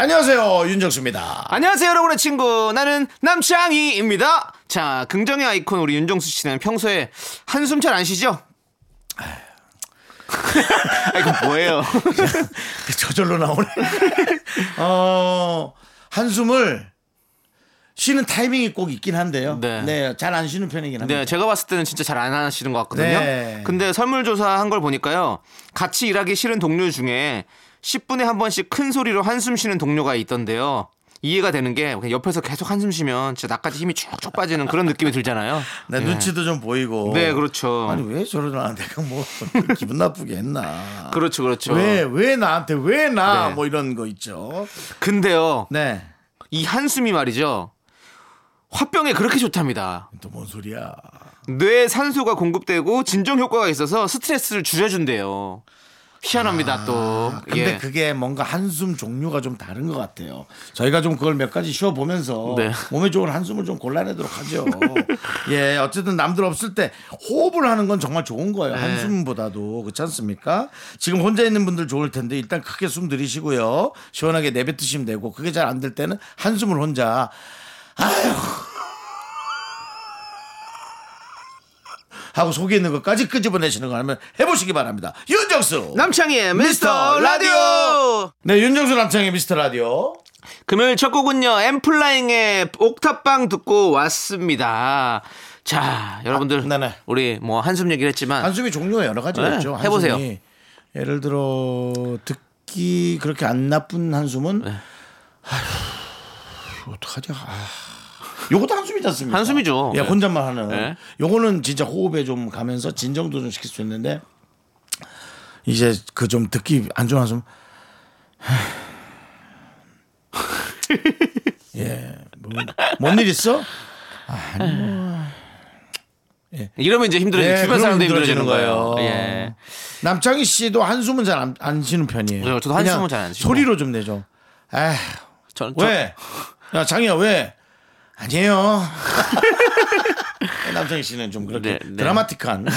안녕하세요, 윤정수입니다. 안녕하세요, 여러분의 친구. 나는 남창희입니다. 자, 긍정의 아이콘 우리 윤정수 씨는 평소에 한숨 잘 안 쉬죠? 아, 이거 뭐예요? 저절로 나오네. 한숨을 쉬는 타이밍이 꼭 있긴 한데요. 네. 네, 잘 안 쉬는 편이긴 합니다. 네, 제가 봤을 때는 진짜 잘 안 하시는 것 같거든요. 네. 근데 설문조사 한 걸 보니까요, 같이 일하기 싫은 동료 중에 10분에 한 번씩 큰 소리로 한숨 쉬는 동료가 있던데요. 이해가 되는 게 옆에서 계속 한숨 쉬면 진짜 나까지 힘이 쭉쭉 빠지는 그런 느낌이 들잖아요. 네, 네. 눈치도 좀 보이고. 네, 그렇죠. 아니 왜 저러나 내가 뭐 기분 나쁘게 했나. 그렇죠, 그렇죠. 왜 나한테 왜 나 뭐 네. 이런 거 있죠. 근데요. 네. 이 한숨이 말이죠. 화병에 그렇게 좋답니다. 또 뭔 소리야. 뇌에 산소가 공급되고 진정 효과가 있어서 스트레스를 줄여준대요. 희한합니다. 아, 또 근데 예. 그게 뭔가 한숨 종류가 좀 다른 것 같아요. 저희가 좀 그걸 몇 가지 쉬어보면서 네. 몸에 좋은 한숨을 좀 골라내도록 하죠. 예, 어쨌든 남들 없을 때 호흡을 하는 건 정말 좋은 거예요. 네. 한숨보다도 그렇지 않습니까? 지금 혼자 있는 분들 좋을 텐데 일단 크게 숨 들이시고요, 시원하게 내뱉으시면 되고, 그게 잘 안 될 때는 한숨을 혼자 아휴 하고 속에 있는 것까지 끄집어내시는 거 하면 해보시기 바랍니다. 윤정수 남창희의 미스터라디오. 네, 윤정수 남창희의 미스터라디오. 금요일 첫 곡은요, 엠플라잉의 옥탑방 듣고 왔습니다. 자, 여러분들 우리 뭐 한숨 얘기를 했지만 한숨이 종류가 여러 가지가 있죠. 네, 해보세요. 예를 들어 듣기 그렇게 안 나쁜 한숨은 네. 아휴 어떡하지 요것도 한숨이지 않습니까? 한숨이죠. 예, 혼잣말 하는. 네. 요거는 진짜 호흡에 좀 가면서 진정도 좀 시킬 수 있는데, 이제 그 좀 듣기 안 좋은 한숨. 예, 뭔 일 있어? 예. 이러면 이제 힘들어지는 예, 주변 사람도 힘들어지는 거예요. 예. 남창희 씨도 한숨은 잘 안 쉬는 편이에요. 네, 저도 한숨은 잘 안 쉬고 소리로 좀 내죠. 아, 왜? 야, 장희야 왜? 아니에요. 남성희 씨는 좀 그렇게 네. 드라마틱한 네.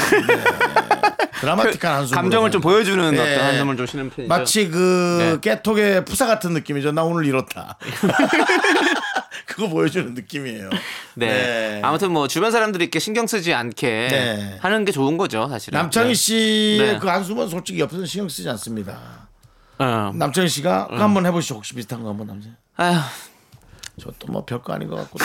드라마틱한 한숨, 감정을 좀 보여주는 네. 어떤 한숨을 좀 쉬는 편이죠. 마치 그 네. 깨톡의 푸사 같은 느낌이죠. 나 오늘 이렇다. 그거 보여주는 느낌이에요. 네. 네. 아무튼 뭐 주변 사람들이 이렇게 신경 쓰지 않게 네. 하는 게 좋은 거죠, 사실은. 남창희 씨의 네. 그 한숨은 솔직히 옆에서 신경 쓰지 않습니다. 남창희 씨가 한번 해보시죠. 혹시 비슷한 거 한번 남자. 아휴. 저 또 뭐 별거 아닌 것 같고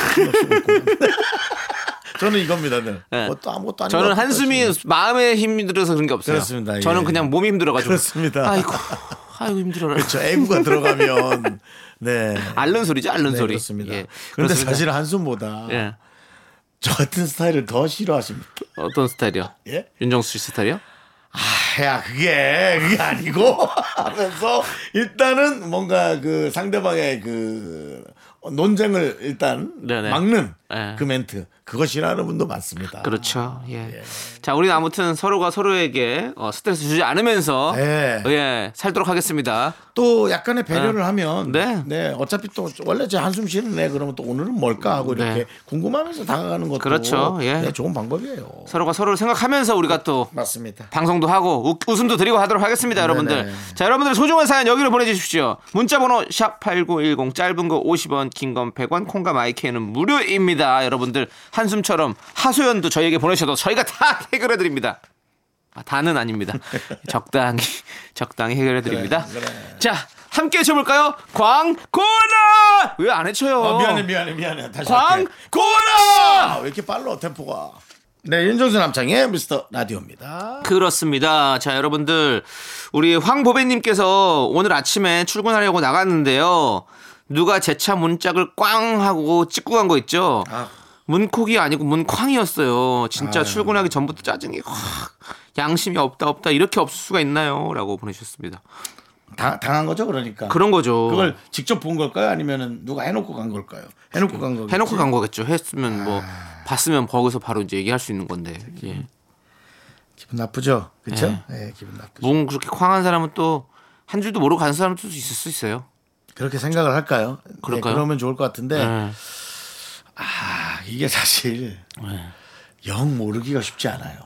저는 이겁니다. 늘. 네. 뭐 또 아무것도 아닌 저는 한숨이 마음에 힘이 들어서 그런 게 없어요. 그렇습니다. 저는 예. 그냥 몸이 힘들어가지고. 그렇습니다. 아이고 힘들어라. 그렇죠. 애구가 들어가면 네 앓는 소리죠. 앓는 네, 소리. 그렇습니다. 예. 그런데 그렇습니다. 사실 한숨보다 예. 저 같은 스타일을 더 싫어하십니까? 어떤 스타일이요? 예? 윤정수 씨 스타일이요? 야, 그게 아니고 하면서 일단은 뭔가 그 상대방의 그 논쟁을 일단 네네. 막는 네. 그 멘트, 그거 싫어하는 분도 많습니다. 그렇죠. 예. 예. 자, 우리는 아무튼 서로가 서로에게 스트레스 주지 않으면서 네. 예, 살도록 하겠습니다. 또 약간의 배려를 네. 하면 네. 네, 어차피 또 원래 제 한숨 쉬는 애 그러면 또 오늘은 뭘까 하고 이렇게 네. 궁금하면서 다가가는 것도 그렇죠. 예. 네, 좋은 방법이에요. 서로가 서로를 생각하면서 우리가 또 맞습니다. 방송도 하고 웃음도 드리고 하도록 하겠습니다. 네네. 여러분들. 자, 여러분들 소중한 사연 여기로 보내주십시오. 문자번호 샵8910, 짧은 거 50원, 긴 건 100원, 콩과 마이크는 무료입니다. 여러분들 한숨처럼 하소연도 저희에게 보내셔도 저희가 다 해결해 드립니다. 아, 다는 아닙니다. 적당히 해결해 드립니다. 그래. 자, 함께 쳐볼까요? 광고나 왜 안 해쳐요? 미안해. 다시 광고나 왜 이렇게 빨라 템포가? 네, 윤정수 남창의 미스터 라디오입니다. 그렇습니다. 자, 여러분들 우리 황보배님께서 오늘 아침에 출근하려고 나갔는데요. 누가 제 차 문짝을 꽝 하고 찍고 간 거 있죠. 아. 문콕이 아니고 문쾅이었어요. 진짜 아유. 출근하기 전부터 짜증이 확 양심이 없다 이렇게 없을 수가 있나요? 라고 보내주셨습니다. 당한 거죠, 그러니까. 그런 거죠. 그걸 직접 본 걸까요? 아니면은 누가 해놓고 간 걸까요? 해놓고 간 거겠죠. 해놓고 간 거겠죠. 했으면 뭐 봤으면 거기서 바로 이제 얘기할 수 있는 건데. 예. 기분 나쁘죠, 그렇죠? 예, 네, 기분 나쁘죠. 뭔 그렇게 쾅한 사람은 또 한 줄도 모르고 간 사람도 있을 수 있어요. 그렇게 생각을 할까요? 그럴까요? 네, 그러면 좋을 것 같은데. 네. 아, 이게 사실 네. 영 모르기가 쉽지 않아요.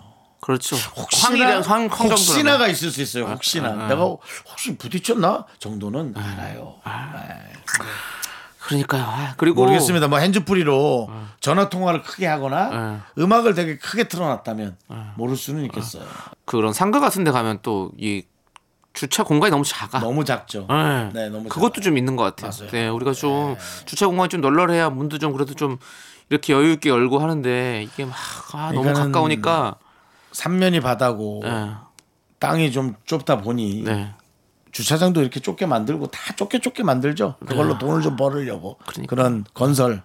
그렇죠. 혹시나가 있을 수 있어요. 혹시나 아, 내가 혹시 부딪혔나 정도는 알아요. 그러니까요. 그리고 모르겠습니다. 뭐 핸즈프리로 전화 통화를 크게 하거나 음악을 되게 크게 틀어놨다면 모를 수는 있겠어요. 그런 상가 같은데 가면 또 이 주차 공간이 너무 작아. 너무 작죠. 네, 너무 그것도 작아요. 좀 있는 것 같아요. 맞아요. 네, 우리가 좀 주차 공간이 좀 널널해야 문도 좀 그래도 좀 이렇게 여유 있게 열고 하는데 이게 막 너무 가까우니까. 삼면이 바다고 땅이 좀 좁다 보니 주차장도 이렇게 좁게 만들고 다 좁게 만들죠. 그걸로 돈을 좀 벌으려고 그러니까. 그런 건설,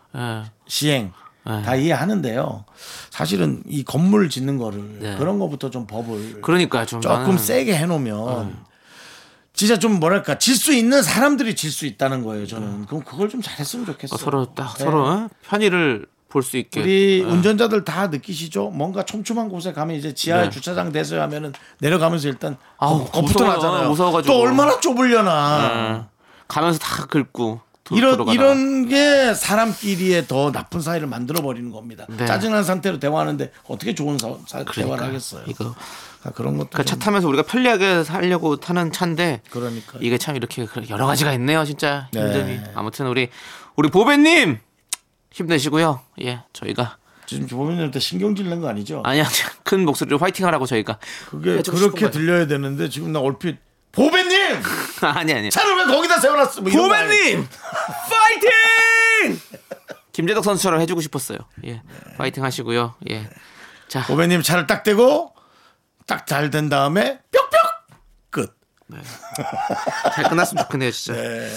시행 다 이해하는데요. 사실은 이 건물 짓는 거를 그런 거부터 좀 법을 그러니까 좀 조금 세게 해놓으면 진짜 좀 뭐랄까 질 수 있는 사람들이 질 수 있다는 거예요. 저는 그럼 그걸 좀 잘했으면 좋겠어요. 서로 딱 서로 편의를 볼 수 있게. 우리 운전자들 다 느끼시죠? 뭔가 촘촘한 곳에 가면 이제 지하에 주차장 대서 하면은 내려가면서 일단 겁부터 나잖아요. 무서워가지고. 또 얼마나 좁으려나. 가면서 다 긁고. 이런 게 사람끼리의 더 나쁜 사이를 만들어 버리는 겁니다. 네. 짜증난 상태로 대화하는데 어떻게 좋은 대화를 하겠어요? 이거 그런 것도. 그러니까 차 타면서 우리가 편리하게 살려고 타는 차인데. 그러니까 이게 참 이렇게 여러 가지가 있네요, 진짜. 힘들이. 네. 아무튼 우리 보배님. 힘내시고요. 예, 저희가 지금 보면한테 신경질 낸 거 아니죠? 아니야, 큰 목소리로 화이팅하라고 저희가. 그게 그렇게 들려야 되는데 지금 나 얼핏 보배님. 아니. 차를 왜 거기다 세워놨어? 뭐 보배님, 파이팅! 김재덕 선수처럼 해주고 싶었어요. 예, 네. 파이팅하시고요. 예, 자 보배님 차를 딱 대고 딱 잘 된 다음에 뿅뿅 끝. 네. 잘 끝났으면 좋겠네요, 진짜. 네.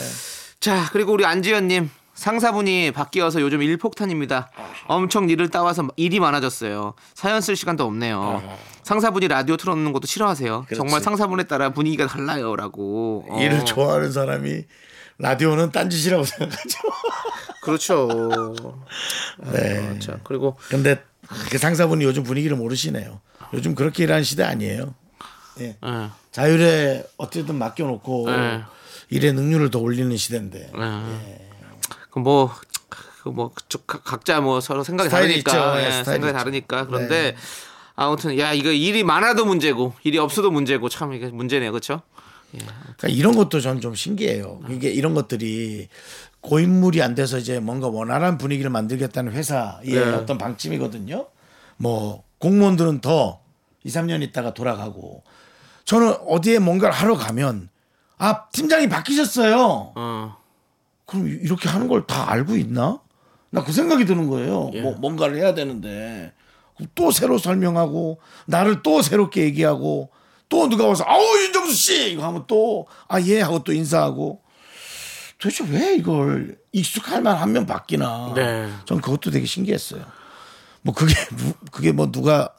자 그리고 우리 안지현님. 상사분이 바뀌어서 요즘 일폭탄입니다. 엄청 일을 따와서 일이 많아졌어요. 사연 쓸 시간도 없네요. 상사분이 라디오 틀어놓는 것도 싫어하세요. 그렇지. 정말 상사분에 따라 분위기가 달라요. 라고. 일을 좋아하는 사람이 라디오는 딴짓이라고 생각하죠. 그렇죠. 네. 자, 그리고. 근데 그 상사분이 요즘 분위기를 모르시네요. 요즘 그렇게 일하는 시대 아니에요. 네. 네. 자율에 어떻게든 맡겨놓고 네. 일의 능률을 더 올리는 시대인데. 네. 예. 뭐 각자 뭐 서로 생각이 다르니까 생각이 다르니까 그런데 네. 아무튼 야 이거 일이 많아도 문제고 일이 없어도 문제고 참 이게 문제네요, 그렇죠? 예. 그러니까 이런 것도 전 좀 신기해요. 이게 이런 것들이 고인물이 안 돼서 이제 뭔가 원활한 분위기를 만들겠다는 회사의 어떤 방침이거든요. 뭐 공무원들은 더 2, 3년 있다가 돌아가고 저는 어디에 뭔가를 하러 가면 아 팀장이 바뀌셨어요. 그럼 이렇게 하는 걸 다 알고 있나? 나 그 생각이 드는 거예요. 예. 뭐 뭔가를 해야 되는데 또 새로 설명하고 나를 또 새롭게 얘기하고 또 누가 와서 아우 윤정수 씨 이거 하면 또 아 예 하고 또 인사하고 도대체 왜 이걸 익숙할 만하면 바뀌나? 네. 전 그것도 되게 신기했어요. 뭐 그게 뭐 누가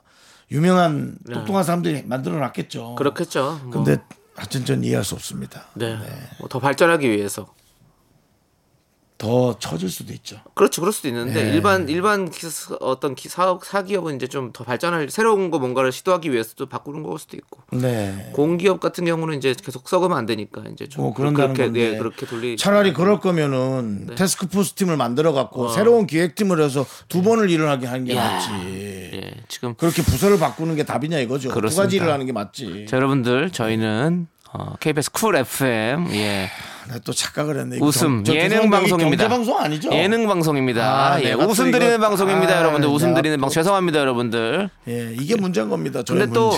유명한 똑똑한 사람들이 만들어놨겠죠. 그렇겠죠. 뭐. 근데 하여튼 전 이해할 수 없습니다. 네. 뭐 더 발전하기 위해서. 더 처질 수도 있죠. 그렇죠, 그럴 수도 있는데 일반 어떤 사기업은 이제 좀 더 발전할 새로운 거 뭔가를 시도하기 위해서도 바꾸는 거일 수도 있고. 네. 공기업 같은 경우는 이제 계속 썩으면 안 되니까 이제 좀 그런다는 그렇게 건데. 그렇게 돌리. 차라리 그럴 거면은 태스크포스 팀을 만들어 갖고 새로운 기획팀을 해서 두 번을 일을 하게 하는 게 맞지. 예, 지금 그렇게 부서를 바꾸는 게 답이냐 이거죠. 그렇습니다. 두 가지 일을 하는 게 맞지. 자, 여러분들 저희는 KBS 쿨 FM 또 착각을 했네. 웃음 예능 방송입니다. 경제 방송 아니죠? 예능 방송입니다. 예, 웃음 드리는 방송입니다, 여러분들. 웃음 드리는 방송 죄송합니다, 여러분들. 예, 이게 문제인 겁니다. 그런데 또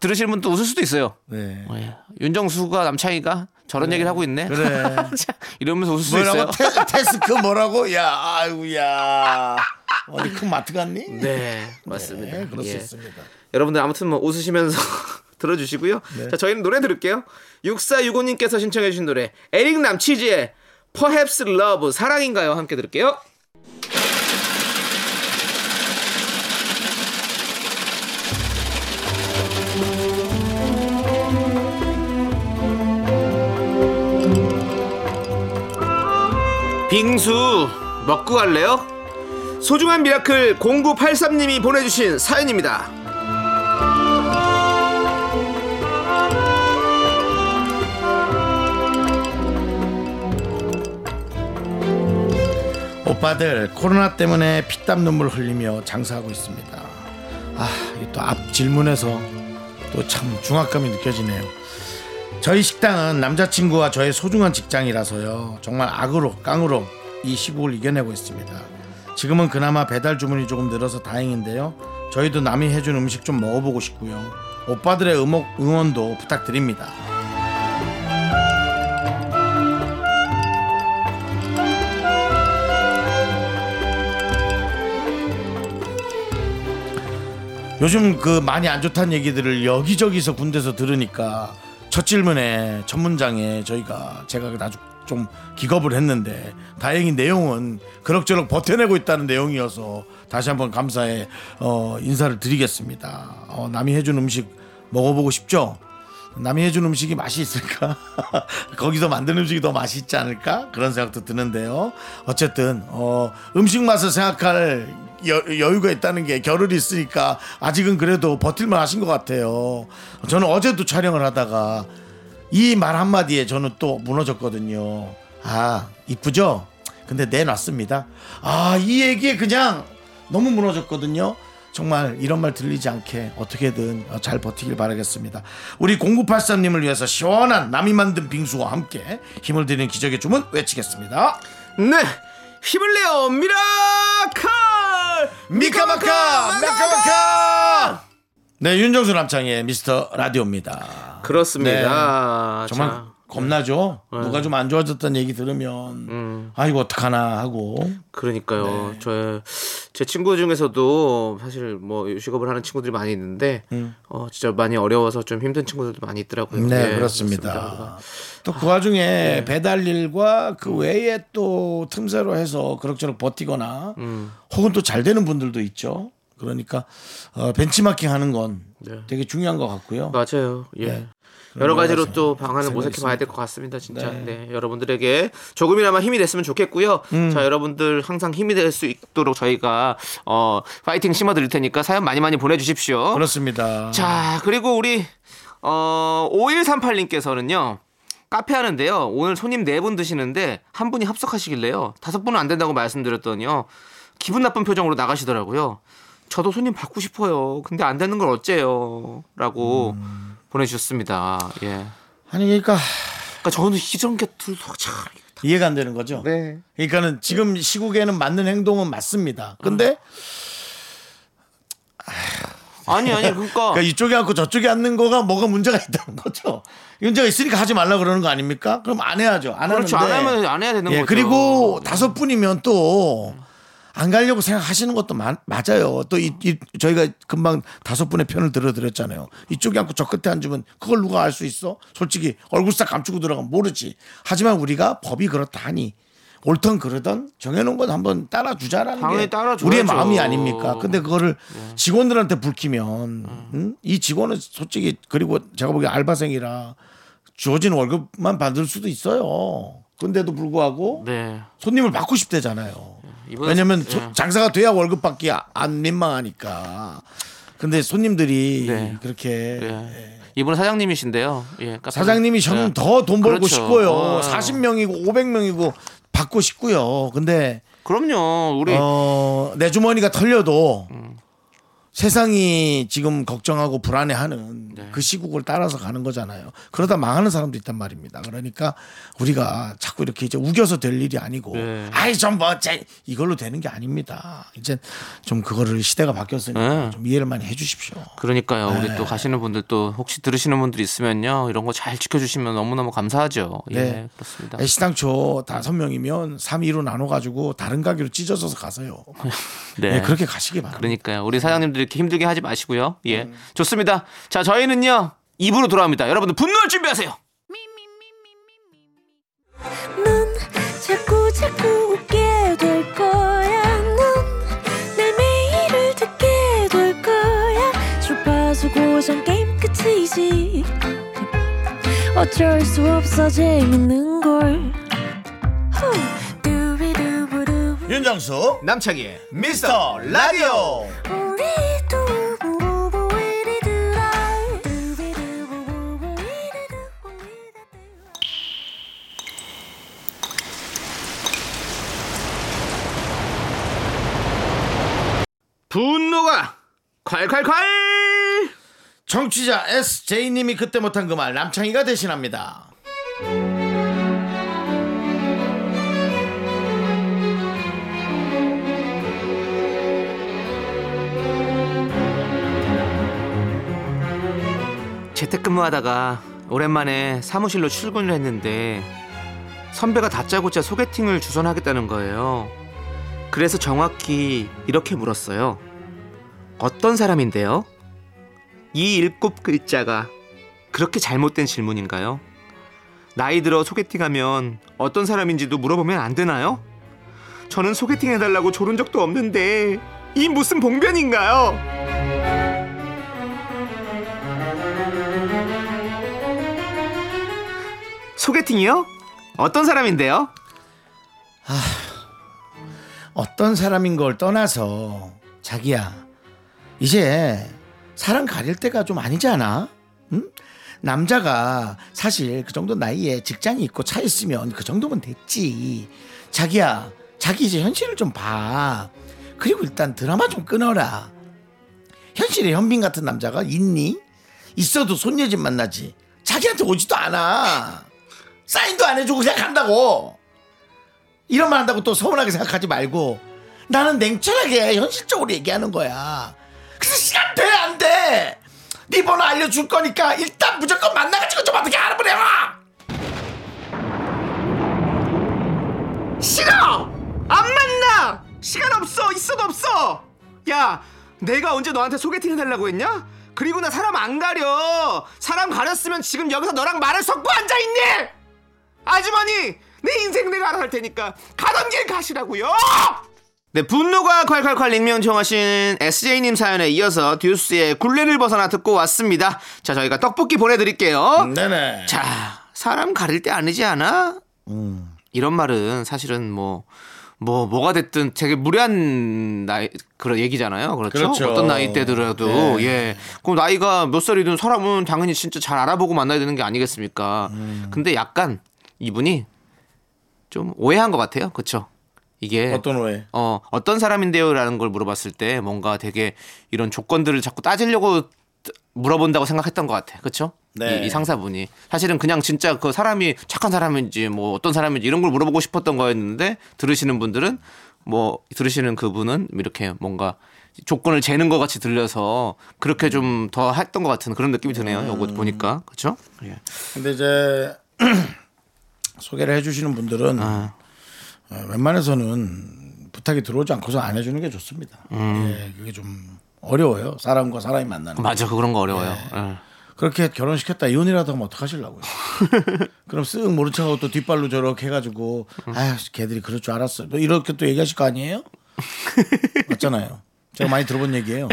들으실 분 또 웃을 수도 있어요. 네. 윤정수가 남창희가 저런 얘기를 하고 있네. 그래. 이러면서 웃을 수 있어요. 테스크 뭐라고? 야, 아이고야. 어디 큰 마트 갔니? 네, 맞습니다. 네, 그렇습니다. 예. 여러분들 아무튼 뭐 웃으시면서. 들어주시고요. 네. 자, 저희는 노래 들을게요. 6465님께서 신청해주신 노래 에릭남 치즈의 Perhaps Love 사랑인가요? 함께 들을게요. 빙수 먹고 갈래요? 소중한 미라클 0983님이 보내주신 사연입니다. 오빠들 코로나 때문에 피땀 눈물 흘리며 장사하고 있습니다. 또 앞 질문에서 또 참 중압감이 느껴지네요. 저희 식당은 남자친구와 저의 소중한 직장이라서요, 정말 악으로 깡으로 이 시국을 이겨내고 있습니다. 지금은 그나마 배달 주문이 조금 늘어서 다행인데요, 저희도 남이 해준 음식 좀 먹어보고 싶고요. 오빠들의 응원도 부탁드립니다. 요즘 그 많이 안 좋다는 얘기들을 여기저기서 군대에서 들으니까 첫 질문에 첫 문장에 제가 아주 좀 기겁을 했는데, 다행히 내용은 그럭저럭 버텨내고 있다는 내용이어서 다시 한번 감사의 인사를 드리겠습니다. 남이 해준 음식 먹어보고 싶죠? 남이 해준 음식이 맛이 있을까? 거기서 만든 음식이 더 맛있지 않을까? 그런 생각도 드는데요. 어쨌든 음식 맛을 생각할 여유가 있다는 게 겨를이 있으니까 아직은 그래도 버틸만 하신 것 같아요. 저는 어제도 촬영을 하다가 이 말 한마디에 저는 또 무너졌거든요. 이쁘죠? 근데 내놨습니다. 이 얘기에 그냥 너무 무너졌거든요. 정말 이런 말 들리지 않게 어떻게든 잘 버티길 바라겠습니다. 우리 0983님을 위해서 시원한 남이 만든 빙수와 함께 힘을 드리는 기적의 주문 외치겠습니다. 네, 힘을 내요 미라클 미카마카 미카마카. 네, 윤정수 남창희의 미스터 라디오입니다. 그렇습니다. 네, 정말 자, 겁나죠. 네. 누가 좀 안 좋아졌다는 얘기 들으면 아이고 어떡하나 하고. 그러니까요. 네. 제 친구 중에서도 사실 뭐 요식업을 하는 친구들이 많이 있는데 진짜 많이 어려워서 좀 힘든 친구들도 많이 있더라고요. 네, 네 그렇습니다. 또 그 와중에 네. 배달 일과 그 외에 또 틈새로 해서 그럭저럭 버티거나 혹은 또 잘 되는 분들도 있죠. 그러니까 벤치마킹 하는 건 네. 되게 중요한 것 같고요. 맞아요. 예. 네. 여러 가지로 또 방안을 모색해 봐야 될 것 같습니다. 진짜 네. 네, 여러분들에게 조금이나마 힘이 됐으면 좋겠고요. 자, 여러분들 항상 힘이 될 수 있도록 저희가 파이팅 심어드릴 테니까 사연 많이 많이 보내주십시오. 그렇습니다. 자, 그리고 우리 5138님께서는요 카페 하는데요, 오늘 손님 4분 드시는데 한 분이 합석하시길래요 5분은 안 된다고 말씀드렸더니요 기분 나쁜 표정으로 나가시더라고요. 저도 손님 받고 싶어요. 근데 안 되는 걸 어째요? 라고 보내주셨습니다. 예. 아니 그러니까 저는 이런 게 참 이해가 안 되는 거죠. 네. 그러니까는 지금 시국에는 맞는 행동은 맞습니다. 근데 아니 그러니까 이쪽에 앉고 저쪽에 앉는 거가 뭐가 문제가 있다는 거죠. 문제가 있으니까 하지 말라 그러는 거 아닙니까? 그럼 안 해야죠. 안 그렇죠. 하는데. 안 하면 안 해야 되는 예, 거죠. 그리고 5분이면 또 안 가려고 생각하시는 것도 맞아요. 또 저희가 금방 5분의 편을 들어드렸잖아요. 이쪽에 앉고 저 끝에 앉으면 그걸 누가 알 수 있어? 솔직히 얼굴 싹 감추고 들어가면 모르지. 하지만 우리가 법이 그렇다 하니 옳던 그러던 정해놓은 건 한번 따라주자라는 게 따라줘야죠. 우리의 마음이 아닙니까? 근데 그거를 직원들한테 불키면 이 직원은 솔직히 그리고 제가 보기에 알바생이라 주어진 월급만 받을 수도 있어요. 근데도 불구하고 네. 손님을 받고 싶대잖아요. 왜냐면 장사가 돼야 월급 받기 안 민망하니까. 근데 손님들이 네. 그렇게 네. 이분 사장님이신데요. 예, 사장님이 저는 더 돈 벌고 그렇죠. 싶고요. 40명이고 500명이고 받고 싶고요. 근데 그럼요. 우리 내 주머니가 털려도 세상이 지금 걱정하고 불안해하는 네. 그 시국을 따라서 가는 거잖아요. 그러다 망하는 사람도 있단 말입니다. 그러니까 우리가 자꾸 이렇게 이제 우겨서 될 일이 아니고 네. 이걸로 되는 게 아닙니다. 이제 좀 그거를 시대가 바뀌었으니까 네. 좀 이해를 많이 해주십시오. 그러니까요. 네. 우리 또 가시는 분들 또 혹시 들으시는 분들 있으면요 이런 거 잘 지켜주시면 너무너무 감사하죠. 예, 네. 그렇습니다. 애시당초 5명이면 3-2로 나눠가지고 다른 가게로 찢어져서 가세요. 네. 네, 그렇게 가시기 바랍니다. 그러니까요. 우리 사장님들 이렇게 힘들게 하지 마시고요. 예, 좋습니다. 자, 저희는요 2부로 돌아옵니다. 여러분들 분노할 준비하세요. 넌 자꾸 웃게 될 거야. 넌 내 매일을 듣게 될 거야. 주파수 고정 게임 끝이지. 어쩔 수 없어 재밌는 걸. 후. 윤정수 남창희의 미스터 라디오. 분노가 콸콸콸. 정취자 SJ님이 그때 못한 그 말 남창희가 대신합니다. 재택근무하다가 오랜만에 사무실로 출근을 했는데 선배가 다짜고짜 소개팅을 주선하겠다는 거예요. 그래서 정확히 이렇게 물었어요. 어떤 사람인데요? 이 7글자가 그렇게 잘못된 질문인가요? 나이 들어 소개팅하면 어떤 사람인지도 물어보면 안 되나요? 저는 소개팅해달라고 조른 적도 없는데 이 무슨 봉변인가요? 소개팅이요? 어떤 사람인데요? 어떤 사람인 걸 떠나서 자기야 이제 사람 가릴 때가 좀 아니지 않아? 응? 남자가 사실 그 정도 나이에 직장이 있고 차 있으면 그 정도면 됐지. 자기야 자기 이제 현실을 좀 봐. 그리고 일단 드라마 좀 끊어라. 현실에 현빈 같은 남자가 있니? 있어도 손녀집 만나지. 자기한테 오지도 않아. 사인도 안 해주고 그냥 간다고. 이런 말 한다고 또 서운하게 생각하지 말고 나는 냉철하게 현실적으로 얘기하는 거야. 그래서 시간 돼 안 돼? 네 번호 알려줄 거니까 일단 무조건 만나가지고 좀 어떻게 알아보내라. 싫어. 안 만나. 시간 없어. 있어도 없어. 야 내가 언제 너한테 소개팅을 달라고 했냐? 그리고 나 사람 안 가려. 사람 가렸으면 지금 여기서 너랑 말을 섞고 앉아있니? 아주머니 내 인생 내가 알아서 할 테니까 가던 길 가시라고요. 네, 분노가 콸콸콸 익명 청하신 SJ님 사연에 이어서 듀스의 굴레를 벗어나 듣고 왔습니다. 자 저희가 떡볶이 보내드릴게요. 네네. 자 사람 가릴 때 아니지 않아? 이런 말은 사실은 뭐가 됐든 되게 무례한 나이 그런 얘기잖아요. 그렇죠? 그렇죠. 어떤 나이 때더라도 네. 예. 그럼 나이가 몇 살이든 사람은 당연히 진짜 잘 알아보고 만나야 되는 게 아니겠습니까? 근데 약간 이분이 좀 오해한 것 같아요. 그렇죠? 이게 어떤 오해? 어떤 사람인데요라는 걸 물어봤을 때 뭔가 되게 이런 조건들을 자꾸 따지려고 물어본다고 생각했던 것 같아. 그렇죠? 네. 이 상사분이 사실은 그냥 진짜 그 사람이 착한 사람인지 뭐 어떤 사람인지 이런 걸 물어보고 싶었던 거였는데 들으시는 분들은 뭐 들으시는 그분은 이렇게 뭔가 조건을 재는 것 같이 들려서 그렇게 좀 더 했던 것 같은 그런 느낌이 드네요. 요거 보니까 그렇죠? 예. 근데 이제 소개를 해주시는 분들은 웬만해서는 부탁이 들어오지 않고서 안 해주는 게 좋습니다. 예, 그게 좀 어려워요. 사람과 사람이 만나는. 맞아, 그런 거 어려워요. 예. 예. 그렇게 결혼시켰다 이혼이라도 하면 어떡하실라고요. 그럼 쓱 모른 척하고 또 뒷발로 저렇게 해가지고 아휴 걔들이 그럴 줄 알았어 또 이렇게 또 얘기하실 거 아니에요? 맞잖아요. 제가 많이 들어본 얘기예요.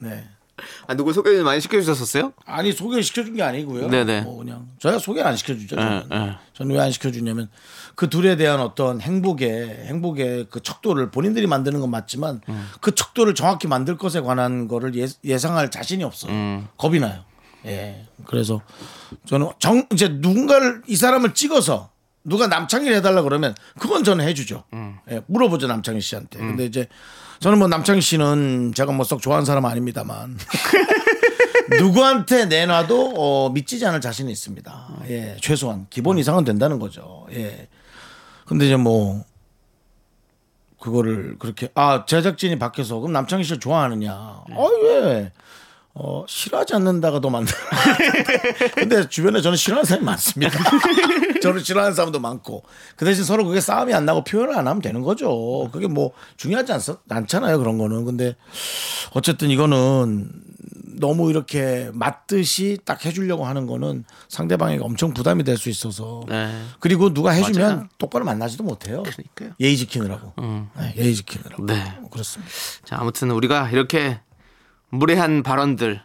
네. 아, 누구 소개 많이 시켜주셨었어요? 아니 소개 시켜준 게 아니고요. 네네. 뭐 그냥 저야 소개 안 시켜주죠. 저는 왜 안 시켜주냐면 그 둘에 대한 어떤 행복의 그 척도를 본인들이 만드는 건 맞지만 그 척도를 정확히 만들 것에 관한 거를 예상할 자신이 없어요. 겁이 나요. 예. 그래서 저는 이제 누군가를 이 사람을 찍어서 누가 남창희를 해달라 그러면 그건 저는 해주죠. 예, 물어보죠 남창희 씨한테. 근데 이제 저는 뭐 남창희 씨는 제가 뭐 썩 좋아하는 사람 아닙니다만 누구한테 내놔도 믿지 않을 자신이 있습니다. 예, 최소한 기본 이상은 된다는 거죠. 예. 근데 이제 뭐 그거를 그렇게 제작진이 밖에서 그럼 남창희 씨를 좋아하느냐? 왜? 싫어하지 않는다가 더 많다. 근데 주변에 저는 싫어하는 사람이 많습니다. 저를 싫어하는 사람도 많고. 그 대신 서로 그게 싸움이 안 나고 표현을 안 하면 되는 거죠. 그게 뭐 중요하지 않잖아요. 그런 거는. 근데 어쨌든 이거는 너무 이렇게 맞듯이 딱 해주려고 하는 거는 상대방에게 엄청 부담이 될 수 있어서. 네. 그리고 누가 해주면 맞아요. 똑바로 만나지도 못해요. 그러니까요. 예의 지키느라고. 네, 예의 지키느라고. 네. 그렇습니다. 자, 아무튼 우리가 이렇게 무례한 발언들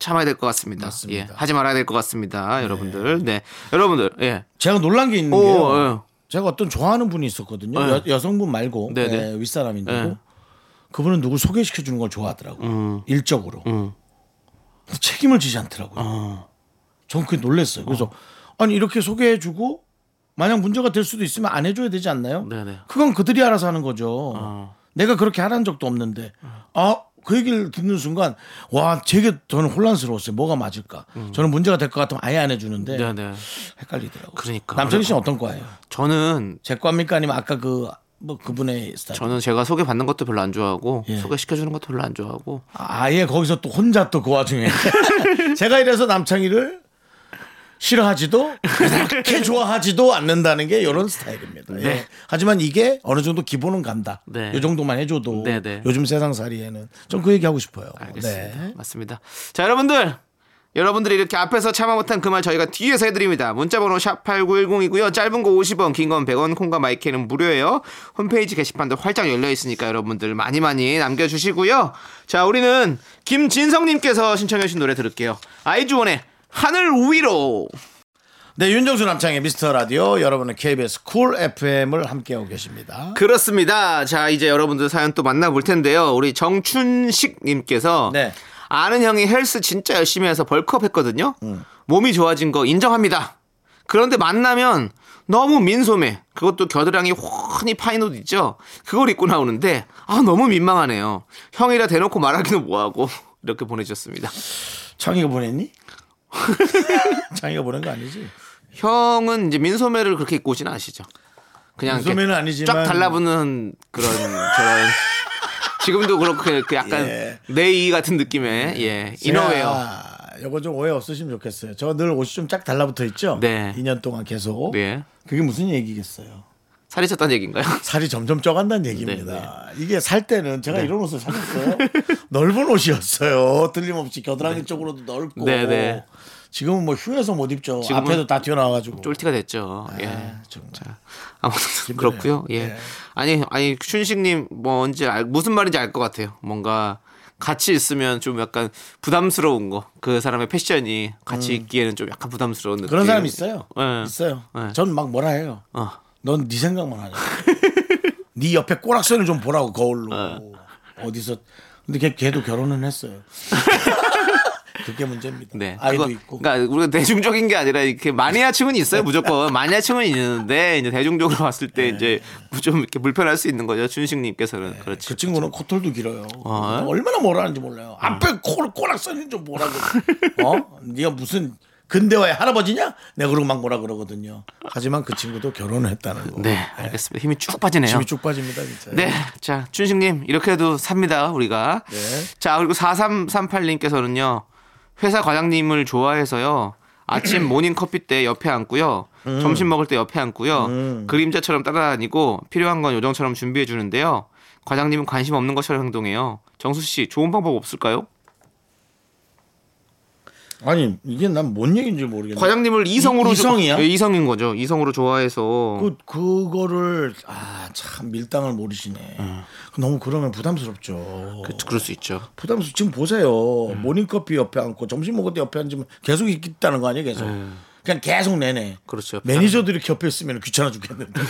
참아야 될 것 같습니다. 예, 하지 말아야 될 것 같습니다. 네. 여러분들. 네. 여러분들. 예. 제가 놀란 게 있는 게요. 제가 어떤 좋아하는 분이 있었거든요. 네. 여성분 말고 네, 윗사람인데 네. 그분은 누굴 소개시켜주는 걸 좋아하더라고요. 일적으로. 책임을 지지 않더라고요. 전 그게 놀랐어요. 그래서 아니 이렇게 소개해주고 만약 문제가 될 수도 있으면 안 해줘야 되지 않나요? 네네. 그건 그들이 알아서 하는 거죠. 내가 그렇게 하라는 적도 없는데 그 얘기를 듣는 순간 와 되게 저는 혼란스러웠어요. 뭐가 맞을까? 저는 문제가 될 것 같으면 아예 안 해주는데 네네. 헷갈리더라고요. 그러니까 남철이 씨는 어떤 과예요? 저는 제 과입니까? 아니면 아까 뭐 그분의 스타일? 저는 제가 소개받는 것도 별로 안 좋아하고 예. 소개시켜주는 것도 별로 안 좋아하고 아예 거기서 또 혼자 또 그 와중에 제가 이래서 남창희를 싫어하지도 그렇게 좋아하지도 않는다는 게 이런 스타일입니다. 네. 예. 하지만 이게 어느 정도 기본은 간다. 네. 이 정도만 해줘도 네네. 요즘 세상살이에는 좀 그 얘기하고 싶어요. 알겠습니다. 네. 맞습니다. 자 여러분들이 이렇게 앞에서 참아 못한 그 말 저희가 뒤에서 해드립니다. 문자번호 샵8910이고요. 짧은 거 50원, 긴 건 100원, 콩과 마이크는 무료예요. 홈페이지 게시판도 활짝 열려있으니까 여러분들 많이 남겨주시고요. 자 우리는 김진성님께서 신청해 주신 노래 들을게요. 아이즈원의 하늘 위로. 네, 윤정수 남창의 미스터라디오 여러분은 KBS 쿨 FM을 함께하고 계십니다. 그렇습니다. 자 이제 여러분들 사연 또 만나볼 텐데요. 우리 정춘식님께서 네. 아는 형이 헬스 진짜 열심히 해서 벌크업 했거든요. 몸이 좋아진 거 인정합니다. 그런데 만나면 너무 민소매, 그것도 겨드랑이 훤히 파인 옷 있죠. 그걸 입고 나오는데 너무 민망하네요. 형이라 대놓고 말하기는 뭐하고. 이렇게 보내주셨습니다. 창이가 보냈니? 창이가 보낸 거 아니지? 형은 이제 민소매를 그렇게 입고 오진 않으시죠? 그냥 민소매는 아니지만 쫙 달라붙는 그런 지금도 그렇게 약간 예. 내이 같은 느낌의 예 이너웨어. 이거 좀 오해 없으시면 좋겠어요. 저 늘 옷이 좀 쫙 달라붙어 있죠. 네. 2년 동안 계속. 네. 그게 무슨 얘기겠어요? 살이 쪘다는 얘기인가요? 살이 점점 쪄간다는 얘기입니다. 네, 네. 이게 살 때는 제가 네. 이런 옷을 샀어요. 넓은 옷이었어요. 틀림없이 겨드랑이 네. 쪽으로도 넓고. 네, 네. 지금은 뭐 휴에서 못 입죠. 앞에도 다 튀어나와가지고 쫄티가 됐죠. 예, 자, 아무튼 그렇고요. 예, 네. 아니 춘식님 뭔지 무슨 말인지 알 것 같아요. 뭔가 같이 있으면 좀 약간 부담스러운 거. 그 사람의 패션이 같이 있기에는 좀 약간 부담스러운 느낌. 그런 사람 있어요. 네. 있어요. 네. 전 막 뭐라 해요. 넌 네 생각만 하냐. 네 옆에 꼬락선을 좀 보라고 거울로. 어디서 근데 걔도 결혼은 했어요. 그게 문제입니다. 네, 아이도 있고. 그러니까 우리가 대중적인 게 아니라 이렇게 마니아층은 있어요. 무조건 마니아층은 있는데 이제 대중적으로 봤을 때 네. 이제 좀 이렇게 불편할 수 있는 거죠. 준식님께서는 네. 그렇지. 그 친구는 코털도 길어요. 얼마나 뭐라는지 몰라요. 앞에 코를 꼬락선이 좀 뭐라고. 네가 무슨 근대화의 할아버지냐? 내가 그러고 막 뭐라 그러거든요. 하지만 그 친구도 결혼을 했다는 거. 네, 알겠습니다. 힘이 쭉 빠지네요. 힘이 쭉 빠집니다, 진짜. 네, 자 준식님 이렇게 해도 삽니다 우리가. 네. 자 그리고 4338님께서는요. 회사 과장님을 좋아해서요. 아침 모닝커피 때 옆에 앉고요. 점심 먹을 때 옆에 앉고요. 그림자처럼 따라다니고 필요한 건 요정처럼 준비해 주는데요. 과장님은 관심 없는 것처럼 행동해요. 정수 씨, 좋은 방법 없을까요? 아니, 이게 난 뭔 얘기인지 모르겠네. 과장님을 이성으로 이성이야? 이성인 거죠. 이성으로 좋아해서. 그거를 참 밀당을 모르시네. 너무 그러면 부담스럽죠. 그럴 수 있죠. 부담스럽. 지금 보세요. 모닝커피 옆에 앉고 점심 먹을 때 옆에 앉으면 계속 있겠다는 거 아니에요, 계속. 그냥 계속 내내. 그렇죠. 매니저들이 옆에 있으면 귀찮아 죽겠는데.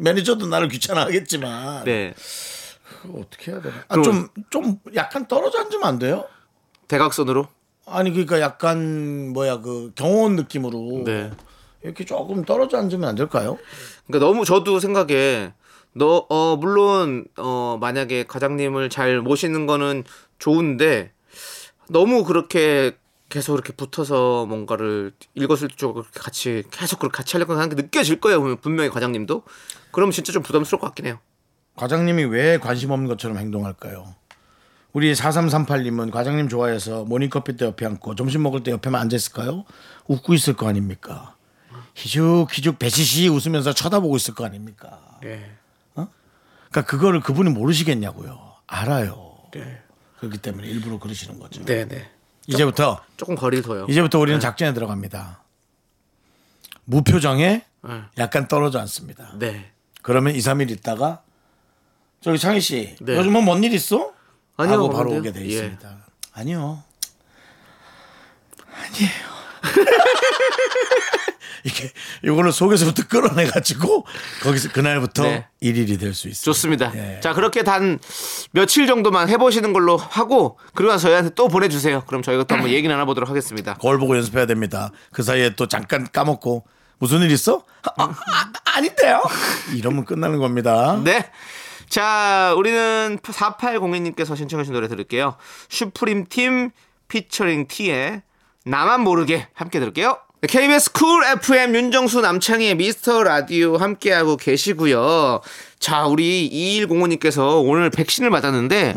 매니저도 나를 귀찮아하겠지만. 네. 그거 어떻게 해야 되나? 좀 약간 떨어져 앉으면 안 돼요? 대각선으로? 아니 그러니까 약간 경호원 느낌으로 네. 이렇게 조금 떨어져 앉으면 안 될까요? 그러니까 너무 저도 생각에 물론 만약에 과장님을 잘 모시는 거는 좋은데 너무 그렇게 계속 이렇게 붙어서 뭔가를 일거수일투족 같이 계속 그렇게 같이 하려고 하는 게 느껴질 거예요. 분명히 과장님도. 그럼 진짜 좀 부담스러울 것 같긴 해요. 과장님이 왜 관심 없는 것처럼 행동할까요? 우리 4338님은 과장님 좋아해서 모닝커피 때 옆에 앉고 점심 먹을 때 옆에만 앉아있을까요? 웃고 있을 거 아닙니까? 희죽희죽 배시시 웃으면서 쳐다보고 있을 거 아닙니까? 네. 그러니까 그거를 그분이 모르시겠냐고요. 알아요. 네. 그렇기 때문에 일부러 그러시는 거죠. 네네. 이제부터 조금 거리를 둬요. 이제부터 우리는 네. 작전에 들어갑니다. 무표정에 네. 약간 떨어져 앉습니다. 네. 그러면 2, 3일 있다가 저기 창희 씨 네. 요즘은 뭔 일 있어? 아니요, 하고 바로 오게 돼 있습니다. 예. 아니요. 이게 이거를 속에서부터 끌어내가지고 거기서 그날부터 네. 일일이 될 수 있어요. 좋습니다. 네. 자 그렇게 단 며칠 정도만 해보시는 걸로 하고 그리고 나서 저희한테 또 보내주세요. 그럼 저희가 또 한번 얘기 나눠보도록 하겠습니다. 거울 보고 연습해야 됩니다. 그 사이에 또 잠깐 까먹고 무슨 일 있어? 아닌데요? 이러면 끝나는 겁니다. 네. 자 우리는 4802님께서 신청하신 노래 들을게요. 슈프림팀 피처링 T의 나만 모르게 함께 들을게요. KBS 쿨 FM 윤정수 남창희의 미스터라디오 함께하고 계시고요. 자 우리 2105님께서 오늘 백신을 맞았는데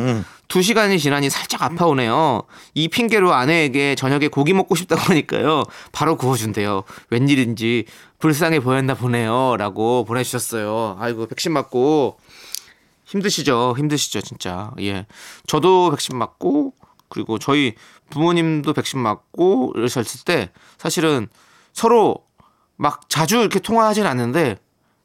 2시간이 지나니 살짝 아파오네요. 이 핑계로 아내에게 저녁에 고기 먹고 싶다고 하니까요 바로 구워준대요. 웬일인지 불쌍해 보였나 보네요 라고 보내주셨어요. 아이고 백신 맞고 힘드시죠 진짜. 예, 저도 백신 맞고 그리고 저희 부모님도 백신 맞고 이러셨을 때 사실은 서로 막 자주 이렇게 통화하진 않는데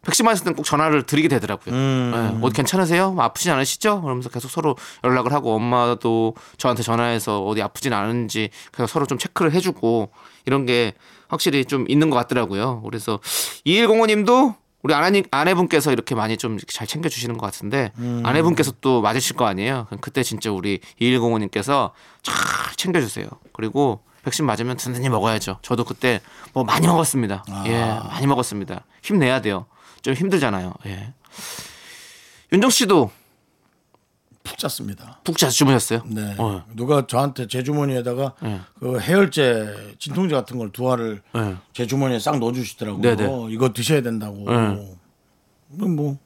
백신 맞을 땐 꼭 전화를 드리게 되더라고요. 네, 어디 괜찮으세요? 뭐 아프진 않으시죠? 그러면서 계속 서로 연락을 하고 엄마도 저한테 전화해서 어디 아프진 않은지 계속 서로 좀 체크를 해주고 이런 게 확실히 좀 있는 것 같더라고요. 그래서 2105님도 우리 아내분께서 이렇게 많이 좀 잘 챙겨주시는 것 같은데 아내분께서 또 맞으실 거 아니에요. 그때 진짜 우리 2105님께서 잘 챙겨주세요. 그리고 백신 맞으면 든든히 먹어야죠. 저도 그때 뭐 많이 먹었습니다. 예, 많이 먹었습니다. 힘내야 돼요. 좀 힘들잖아요. 예. 윤정 씨도 푹 잤습니다. 푹 자서 주무셨어요? 네. 누가 저한테 제 주머니에다가 그 해열제 진통제 같은 걸 두 알을 제 주머니에 싹 넣어주시더라고요. 네네. 이거 드셔야 된다고. 뭐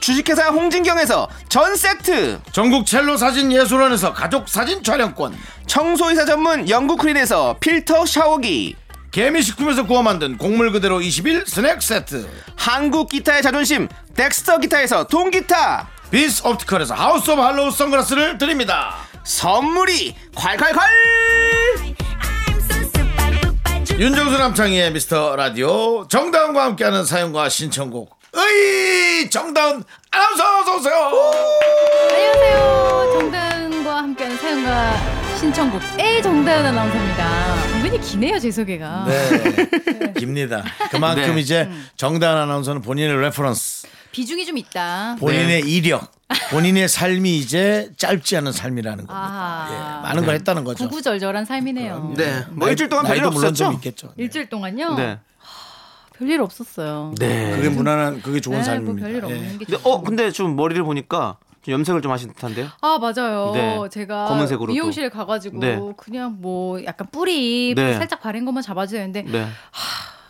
주식회사 홍진경에서 전세트, 전국 첼로 사진 예술원에서 가족 사진 촬영권, 청소이사 전문 영국크린에서 필터 샤워기, 개미식품에서 구워 만든 곡물 그대로 21 스낵 세트, 한국 기타의 자존심 덱스터 기타에서 동기타, 비스 옵티컬에서 하우스 오브 할로우 선글라스를 드립니다. 선물이 콸콸콸 윤정수 남창희의 미스터라디오 정다운과 함께하는 사연과 신청곡 의 정다운 아나운서 어서오세요. 안녕하세요. 정다운과 함께하는 사연과 신청곡 에 정다은 아나운서입니다. 은근히 기네요 제 소개가. 네, 깁니다. 그만큼 네. 이제 정다은 아나운서는 본인의 레퍼런스 비중이 좀 있다. 본인의 네. 이력, 본인의 삶이 이제 짧지 않은 삶이라는 겁니다. 아~ 예, 많은 네. 걸 했다는 거죠. 구구절절한 삶이네요. 네, 뭐 일주일 동안 별일 없었죠. 일주일 동안요. 네. 별일 없었어요. 네, 그게 무난한, 그게 좋은 네, 삶입니다. 뭐 별일 없는 게 네. 근데 좀 머리를 보니까. 염색을 좀 하신 듯한데요? 아 맞아요. 네. 제가 검은색으로 미용실에 또. 가가지고 네. 그냥 뭐 약간 뿌리 네. 살짝 바른 것만 잡아주는데 네.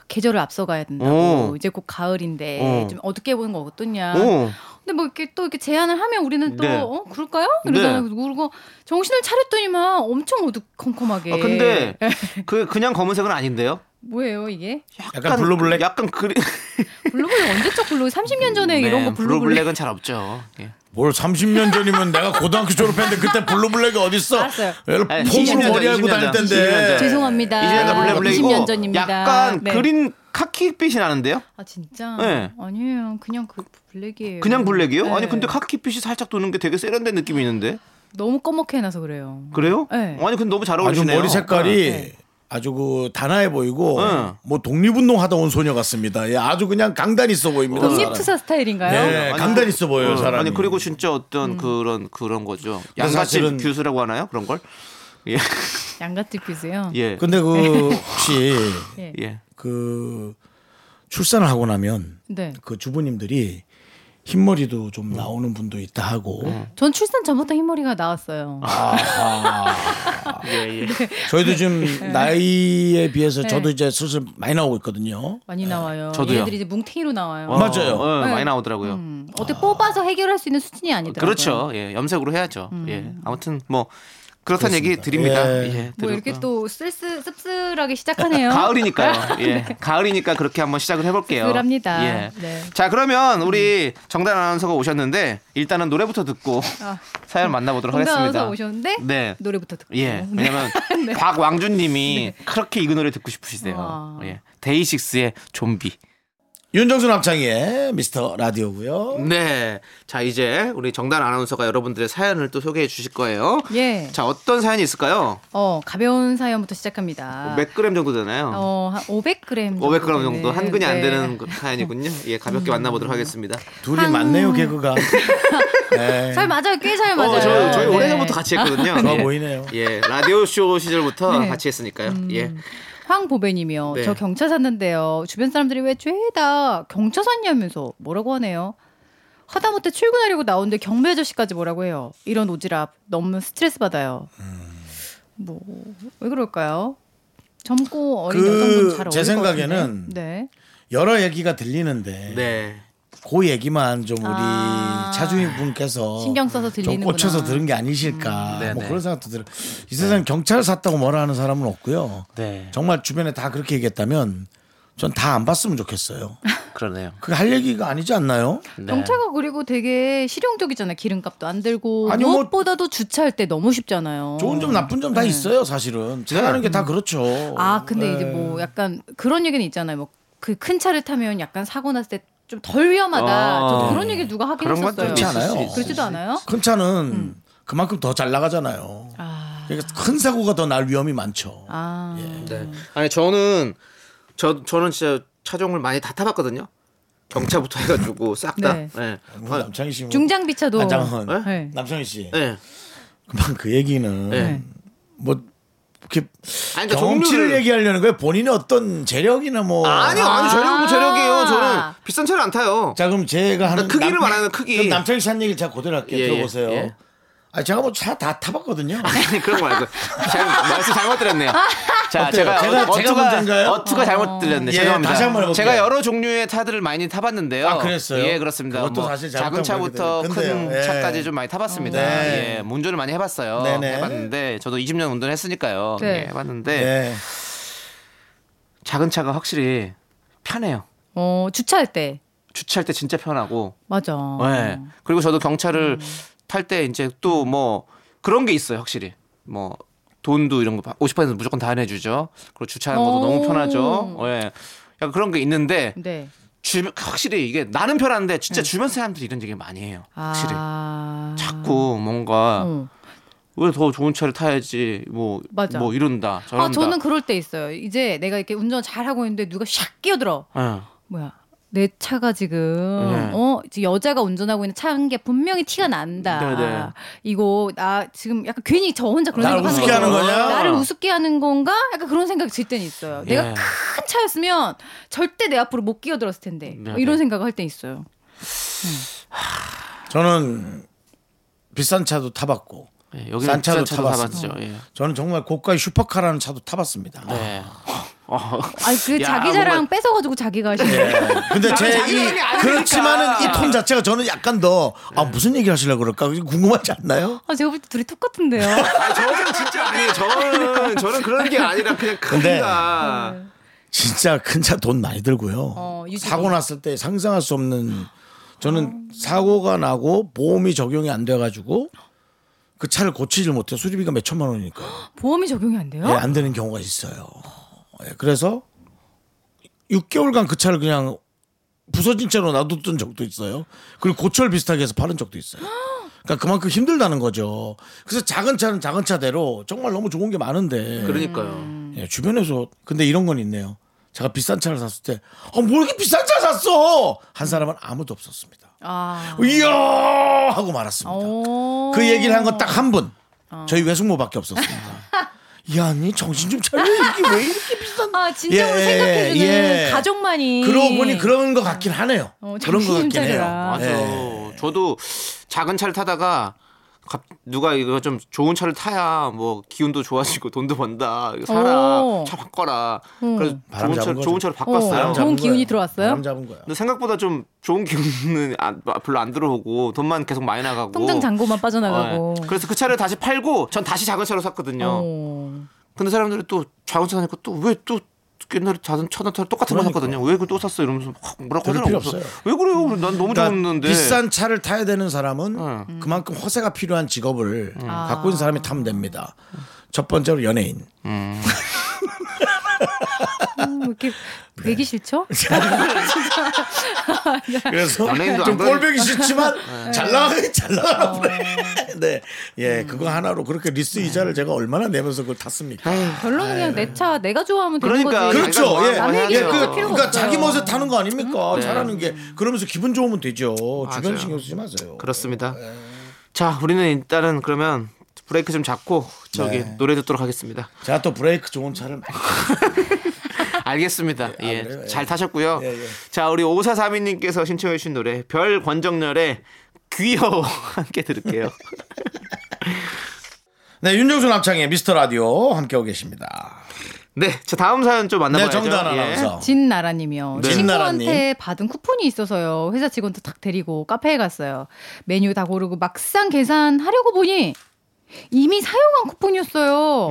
계절을 앞서가야 된다고 오. 이제 곧 가을인데 좀 어둡게 보는 거 어떻냐. 오. 근데 뭐 이렇게 또 이렇게 제안을 하면 우리는 또 네. 그럴까요? 그러잖아요. 네. 그리고 정신을 차렸더니만 엄청 어두컴컴하게. 아 근데 그냥 검은색은 아닌데요? 뭐예요 이게? 약간 블루블랙? 약간 블루블랙 언제적 블루? 30년 전에 네, 이런 거 블루블랙은 잘 없죠. 예. 뭘 30년 전이면 내가 고등학교 졸업했는데 그때 블루블랙이 어딨어? 알았어요. 네, 20년 머리 알고 다닐 텐데. 죄송합니다. 20년 전입니다. 약간 네. 그린 카키빛이 나는데요? 아 진짜? 네. 아니에요. 그냥 그 블랙이에요. 그냥 블랙이요? 네. 아니 근데 카키빛이 살짝 도는 게 되게 세련된 느낌이 있는데. 너무 검게 해놔서 그래요. 그래요? 네. 아니 근데 너무 잘 어울리시네요. 머리 색깔이. 네. 아주 단아해 보이고 뭐 독립운동 하다 온 소녀 같습니다. 예, 아주 그냥 강단 있어 보입니다. 독립투사 스타일인가요? 네, 아니, 강단 있어 보여요 사람이. 아니 그리고 진짜 어떤 그런 거죠. 양가집 교수라고 하나요 그런 걸? 예. 양가집 교수요? 예. 근데 혹시 예. 출산을 하고 나면 네. 주부님들이 흰머리도 좀 나오는 분도 있다 하고. 전 출산 전부터 흰머리가 나왔어요. 예. 네. 저희도 지금 네. 나이에 비해서 네. 저도 이제 슬슬 많이 나오고 있거든요. 많이 네. 나와요. 저도요. 얘들이 이제 뭉탱이로 나와요. 맞아요. 네. 많이 나오더라고요. 어떻게 뽑아서 해결할 수 있는 수준이 아니더라고요. 그렇죠. 예. 염색으로 해야죠. 예. 아무튼 뭐. 그렇다는 얘기 드립니다. 예. 예, 뭐 이렇게 또 씁쓸하게 시작하네요. 가을이니까요. 예. 네. 가을이니까 그렇게 한번 시작을 해볼게요. 씁쓸합니다. 예. 네. 자 그러면 우리 정다은 아나운서가 오셨는데 일단은 노래부터 듣고 사연 만나보도록 하겠습니다. 정다은 아나운서 오셨는데 네. 노래부터 듣고. 예. 네. 왜냐면 네. 박왕준님이 네. 그렇게 이 노래 듣고 싶으시대요. 예. 데이식스의 좀비. 윤정수 남창희의 미스터 라디오고요. 네, 자 이제 우리 정단 아나운서가 여러분들의 사연을 또 소개해 주실 거예요. 예. 자 어떤 사연이 있을까요? 가벼운 사연부터 시작합니다. 몇 그램 정도 되나요? 한 500g. 500g 정도 한 근이 네. 안 되는 사연이군요. 예, 가볍게 만나보도록 하겠습니다. 둘이 맞네요 개그가. 네. 잘 맞아요, 꽤 잘 맞아요. 저희 네. 오래전부터 같이 했거든요. 좋아 보이네요. 예, 라디오 쇼 시절부터 네. 같이 했으니까요. 예. 황보배님이요. 네. 저 경차 샀는데요. 주변 사람들이 왜 죄다 경차 샀냐면서 뭐라고 하네요. 하다못해 출근하려고 나오는데 경비 아저씨까지 뭐라고 해요. 이런 오지랖 너무 스트레스 받아요. 뭐 왜 그럴까요? 젊고 어린 여성분 잘 어울릴 것 같은데. 제 생각에는 네. 여러 얘기가 들리는데 네. 그 얘기만 좀 우리 차주인 분께서 신경 써서 들리는구나. 좀 꽂혀서 들은 게 아니실까. 뭐 그런 생각도 들어요. 이 세상 경찰 샀다고 뭐라 하는 사람은 없고요. 네. 정말 주변에 다 그렇게 얘기했다면 전 다 안 봤으면 좋겠어요. 그러네요. 그게 할 얘기가 아니지 않나요? 네. 경차가 그리고 되게 실용적이잖아요. 기름값도 안 들고. 아니, 무엇보다도 주차할 때 너무 쉽잖아요. 좋은 점 나쁜 점 다 네. 있어요 사실은. 제가 하는 게 다 그렇죠. 아 근데 네. 이제 뭐 약간 그런 얘기는 있잖아요. 뭐 그 큰 차를 타면 약간 사고 났을 때 좀 덜 위험하다. 저 그런 얘기 누가 하긴 했었어요. 그런 건 좋지 않아요. 그렇지도 않아요? 큰 차는 그만큼 더 잘 나가잖아요. 그러니까 큰 사고가 더 날 위험이 많죠. 예. 네. 아니 저는 진짜 차종을 많이 다 타봤거든요. 경차부터 해가지고 싹 다. 네. 네. 남창희 씨 중장비차도. 네? 남창희 씨. 네. 그만 그 얘기는 네. 뭐. 이렇게 아니, 그러니까 경험치를 얘기하려는 거예요? 본인의 어떤 재력이나 뭐 아니요 재력이에요. 저는 비싼 차를 안 타요. 자 그럼 제가 하는 크기를 말하는 크기. 그럼 남창희 씨 한 얘기를 제가 그대로 할게요. 예, 들어보세요. 예. 아 제가 뭐 차 다 타봤거든요. 아니 그런 거 말고 제가 말씀 잘못 드렸네요. 자 어때요? 제가 문제인가요? 어투가 잘못 들렸네. 예, 죄송합니다. 다시 한번 해볼게요. 제가 여러 종류의 차들을 많이 타봤는데요. 아 그랬어요? 예 그렇습니다. 뭐 작은 차부터 큰 예. 차까지 좀 많이 타봤습니다. 네. 예, 운전을 많이 해봤어요. 네네. 해봤는데 저도 20년 운전했으니까요. 네. 예, 해봤는데 네. 작은 차가 확실히 편해요. 주차할 때? 주차할 때 진짜 편하고. 맞아. 예. 그리고 저도 경차를 탈 때 이제 또 뭐 그런 게 있어요 확실히. 뭐 돈도 이런 거 50%는 무조건 다 내주죠. 그리고 주차하는 것도 너무 편하죠. 예. 약간 그런 게 있는데 네. 확실히 이게 나는 편한데 진짜 주변 사람들이 이런 얘기 많이 해요. 확실히 자꾸 뭔가 왜 더 좋은 차를 타야지 뭐 이런다. 저런다. 아 저는 그럴 때 있어요. 이제 내가 이렇게 운전 잘 하고 있는데 누가 샥 끼어들어. 뭐야? 내 차가 지금 여자가 운전하고 있는 차인 게 분명히 티가 난다. 네네. 이거 나 지금 약간 괜히 저 혼자 그런 생각 하는 거야. 나를 우습게 하는 거냐? 나를 우습게 하는 건가? 약간 그런 생각이 들 때는 있어요. 예. 내가 큰 차였으면 절대 내 앞으로 못 끼어들었을 텐데 네네. 이런 생각을 할 때 있어요. 저는 비싼 차도 타봤고 싼 차도 타봤죠. 저는 정말 고가의 슈퍼카라는 차도 타봤습니다. 네. 아니 그 자기 자랑 뺏어가지고 자기가 하시는. 네. 근데 그렇지만은 이 톤 자체가 저는 약간 더 무슨 얘기 하시려고 그럴까 궁금하지 않나요? 아 제가 볼 때 둘이 똑같은데요. 아 저는 진짜 아니에요. 저는 그런 게 아니라 그냥 큰가. 진짜 큰 차 돈 많이 들고요. 사고 났을 때 상상할 수 없는 저는 사고가 나고 보험이 적용이 안 돼가지고. 그 차를 고치질 못해 수리비가 몇 천만 원이니까 보험이 적용이 안 돼요? 네, 안 되는 경우가 있어요. 네, 그래서 6개월간 그 차를 그냥 부서진 채로 놔뒀던 적도 있어요. 그리고 고철 비슷하게 해서 파는 적도 있어요. 그러니까 그만큼 힘들다는 거죠. 그래서 작은 차는 작은 차대로 정말 너무 좋은 게 많은데 그러니까요. 네, 주변에서 근데 이런 건 있네요. 제가 비싼 차를 샀을 때 뭐 이렇게 비싼 차 샀어? 한 사람은 아무도 없었습니다. 이야 하고 말았습니다. 그 얘기를 한 건 딱 한 분. 저희 외숙모밖에 없었습니다. 야, 아니 정신 좀 차려. 이게 왜 이렇게 비싼? 진정으로 생각해주는 가족만이. 그러고 보니 그런 것 같긴 하네요. 그런 것 같긴 해요. 맞아. 예. 저도 작은 차를 타다가 누가 이거 좀 좋은 차를 타야 뭐 기운도 좋아지고 돈도 번다. 이거 사라. 차 바꿔라. 그래서 좋은 차를 바꿨어요. 좋은 기운이 거야. 들어왔어요? 바람 잡은 거야. 근데 생각보다 좀 좋은 기운은 별로 안 들어오고 돈만 계속 많이 나가고 통장 잔고만 빠져나가고. 네. 그래서 그 차를 다시 팔고 전 다시 작은 차로 샀거든요. 근데 사람들이 또 작은 차 사니까 또 옛날에 작은 차나 똑같은 거 샀거든요. 왜 그걸 또 샀어? 이러면서 뭐라고 하더라고요. 왜 그래요? 난 너무 그러니까 좋았는데. 비싼 차를 타야 되는 사람은 그만큼 허세가 필요한 직업을 갖고 있는 사람이 타면 됩니다. 첫 번째로 연예인. 이렇게 배기 싫죠? 그래서 좀 꼴배기 싫지만 잘 나가라 그래. 네, 예, 그거 하나로 그렇게 리스 이자를 제가 얼마나 내면서 그걸 탔습니까? 결론은 그냥 내 차 내가 좋아하면 되는 거지. 그렇죠. 예, 그러니까 자기 멋에 타는 거 아닙니까? 잘하는 게 그러면서 기분 좋으면 되죠. 주변 신경 쓰지 마세요. 그렇습니다. 자, 우리는 일단은 그러면. 브레이크 좀 잡고 저기 노래 듣도록 하겠습니다. 제가 또 브레이크 좋은 차를 많이 알겠습니다. 예, 그래요? 잘 타셨고요. 예. 자, 우리 5432님께서 신청해 주신 노래 별 권정렬의 귀여워 함께 들을게요. 네, 윤정수 남창의 미스터라디오 함께하고 계십니다. 네, 저 다음 사연 좀 만나봐야죠. 네, 정단 아나운서. 예. 진나라님이요. 네. 친구한테 진나라님. 받은 쿠폰이 있어서요. 회사 직원도 딱 데리고 카페에 갔어요. 메뉴 다 고르고 막상 계산하려고 보니 이미 사용한 쿠폰이었어요.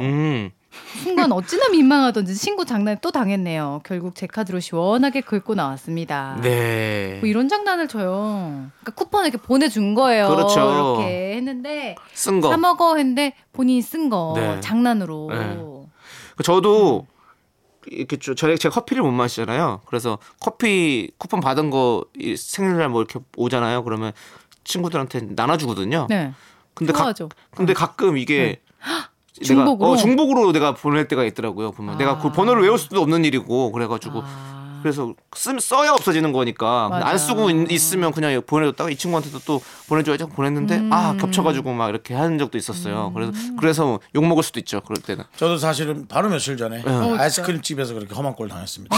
순간 어찌나 민망하던지 친구 장난에 또 당했네요. 결국 제 카드로 시원하게 긁고 나왔습니다. 네. 뭐 이런 장난을 쳐요. 그러니까 쿠폰을 이렇게 보내준 거예요. 그렇죠. 이렇게 했는데 쓴 거. 사 먹어 했는데 본인이 쓴 거. 네. 장난으로. 네. 저도 이렇게 제가 커피를 못 마시잖아요. 그래서 커피 쿠폰 받은 거 생일날 뭐 이렇게 오잖아요. 그러면 친구들한테 나눠주거든요. 네. 근데 가끔 이게 중복으로? 중복으로 내가 보낼 때가 있더라고요. 보면 내가 그 번호를 외울 수도 없는 일이고 그래가지고 그래서 써야 없어지는 거니까 안 쓰고 있으면 그냥 보내줬다가 이 친구한테도 또 보내줘야지 보냈는데 겹쳐가지고 막 이렇게 하는 적도 있었어요. 그래서 욕먹을 수도 있죠. 그럴 때는. 저도 사실은 바로 며칠 전에 아이스크림 집에서 그렇게 험한 꼴 당했습니다.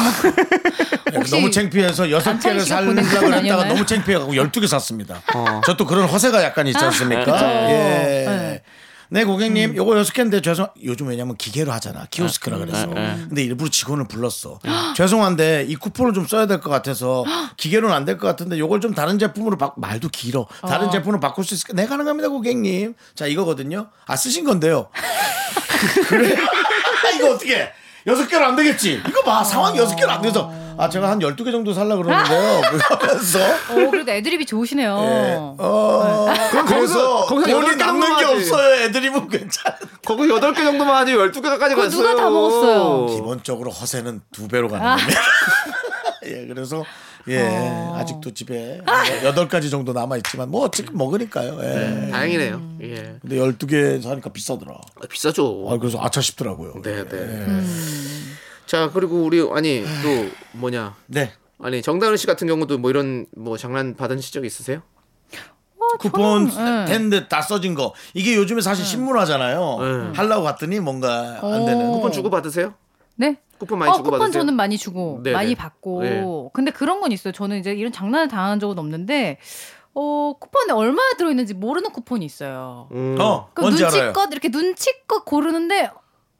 너무 창피해서 6개를 살려고 했다가 너무 창피해가지고 12개 샀습니다. 저 또 그런 허세가 약간 있지 않습니까? 예. 네, 고객님, 요거 6개인데 요즘 왜냐면 기계로 하잖아. 키오스크라 그래서. 근데 일부러 직원을 불렀어. 죄송한데 이 쿠폰을 좀 써야 될 것 같아서 기계로는 안 될 것 같은데 요걸 좀 다른 제품으로 말도 길어. 다른 제품으로 바꿀 수 있을까? 네, 가능합니다, 고객님. 자, 이거거든요. 쓰신 건데요. 그래? 이거 어떻게? 6개로 안 되겠지? 이거 봐. 상황이 6개로 안 돼서. 아, 제가 한 12개 정도 살려고 그러는데요. 그러면서. 오, 그래도 애드립이 좋으시네요. 예. 그럼 거기서 돈이 남는 게 없어요. 애드립은 괜찮아. 거기 8개 정도만 하지 12개까지 갔어요. 누가 다 먹었어요. 기본적으로 허세는 2배로 가는 겁니다. 예, 그래서. 예, 아직도 집에 8가지 정도 남아있지만, 뭐, 지금 먹으니까요. 예. 네, 다행이네요. 예. 근데 12개 사니까 비싸더라. 아, 비싸죠. 아, 그래서 아차 싶더라고요. 네, 네. 자, 그리고 우리, 아니, 또, 뭐냐. 네. 아니, 정다은 씨 같은 경우도 뭐 이런, 뭐, 장난 받으신 적 있으세요? 쿠폰 텐데 다 써진 거. 이게 요즘에 사실 신문화잖아요. 하려고 갔더니 뭔가 안 되는. 쿠폰 주고 받으세요? 네? 쿠폰 많이 주고 받았어요? 쿠폰 저는 많이 주고 네네. 많이 받고 네. 근데 그런 건 있어요. 저는 이제 이런 장난을 당한 적은 없는데 쿠폰에 얼마 들어있는지 모르는 쿠폰이 있어요. 뭔지 눈치껏 알아요. 이렇게 눈치껏 고르는데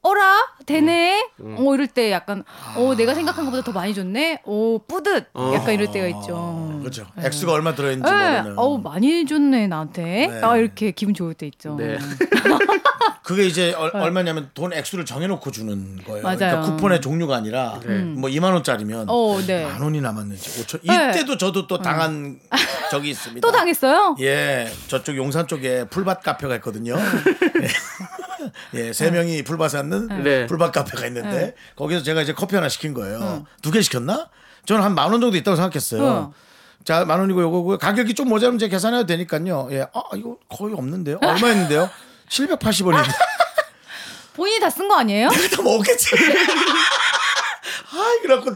어라? 되네? 이럴 때 약간 내가 생각한 것보다 더 많이 줬네? 뿌듯! 약간 이럴 때가 있죠. 그렇죠. 액수가 얼마 들어있는지 모르는. 많이 줬네 나한테. 네. 이렇게 기분 좋을 때 있죠. 네. 그게 이제 얼마냐면 돈 액수를 정해놓고 주는 거예요. 맞아요. 그러니까 쿠폰의 종류가 아니라 뭐 2만 원짜리면 네. 만 원이 남았는지 5천 이때도 저도 또 당한 적이 있습니다. 또 당했어요? 예, 저쪽 용산 쪽에 풀밭 카페가 있거든요. 예, 세 명이 풀밭 샀는 풀밭 카페가 있는데 거기서 제가 이제 커피 하나 시킨 거예요. 2개 시켰나? 저는 한 10,000원 정도 있다고 생각했어요. 자, 10,000원이고 요거고 가격이 좀 모자라면 이제 계산해도 되니까요. 예, 이거 거의 없는데요. 얼마였는데요? 780원인데. 본인이 다 쓴 거 아니에요? 내가 다 먹겠지. 그래갖고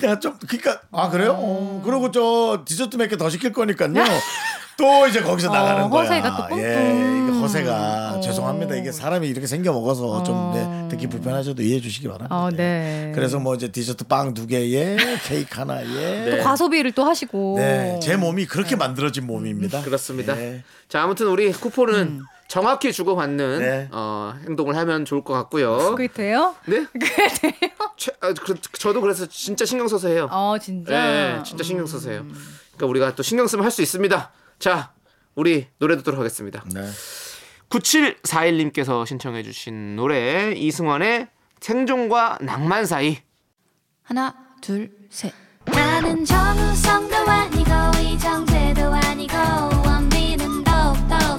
내가 좀 그러니까 그래요? 그러고 저 디저트 몇 개 더 시킬 거니까요. 또 이제 거기서 나가는 거야. 허세가 또 뿜뿜. 예, 허세가 죄송합니다. 이게 사람이 이렇게 생겨 먹어서 좀 듣기 불편하셔도 이해해 주시기 바랍니다. 네. 그래서 뭐 이제 디저트 빵 2개에 케이크 1개에 네. 또 과소비를 또 하시고. 네, 제 몸이 그렇게 만들어진 몸입니다. 그렇습니다. 네. 자, 아무튼 우리 쿠폰은. 정확히 주고받는 행동을 하면 좋을 것 같고요. 그게 돼요? 네? 그게 돼요? 저도 그래서 진짜 신경 써서 해요. 진짜? 네, 진짜 신경 써서 해요. 그러니까 우리가 또 신경 쓰면 할 수 있습니다. 자, 우리 노래 듣도록 하겠습니다. 네. 9741님께서 신청해 주신 노래 이승환의 생존과 낭만 사이. 하나, 둘, 셋. 나는 정우성도 아니고 이정재도 아니고 원빈은 더욱더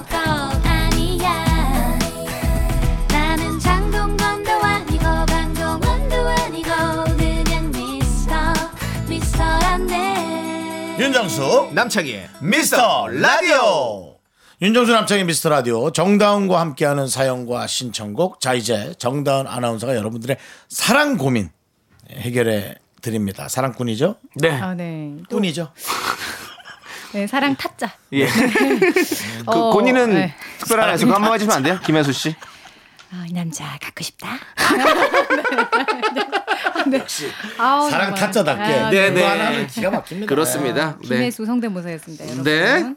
윤정수 남창희의 미스터라디오. 윤정수 남창희 미스터라디오. 정다은과 함께하는 사연과 신청곡. 자, 이제 정다은 아나운서가 여러분들의 사랑 고민 해결해 드립니다. 사랑꾼이죠? 네, 네. 꾼이죠. 네, 사랑 타짜. 예. 그 곤이는 네. 특별한 아저씨 한번 해주시면 안 돼요? 김혜수 씨. 이 남자 갖고 싶다. 네. 역시 사랑 타짜답게 네네 하나는 기가 막힙니다. 그렇습니다. 김혜수 네. 성대모사였습니다. 여러분. 네.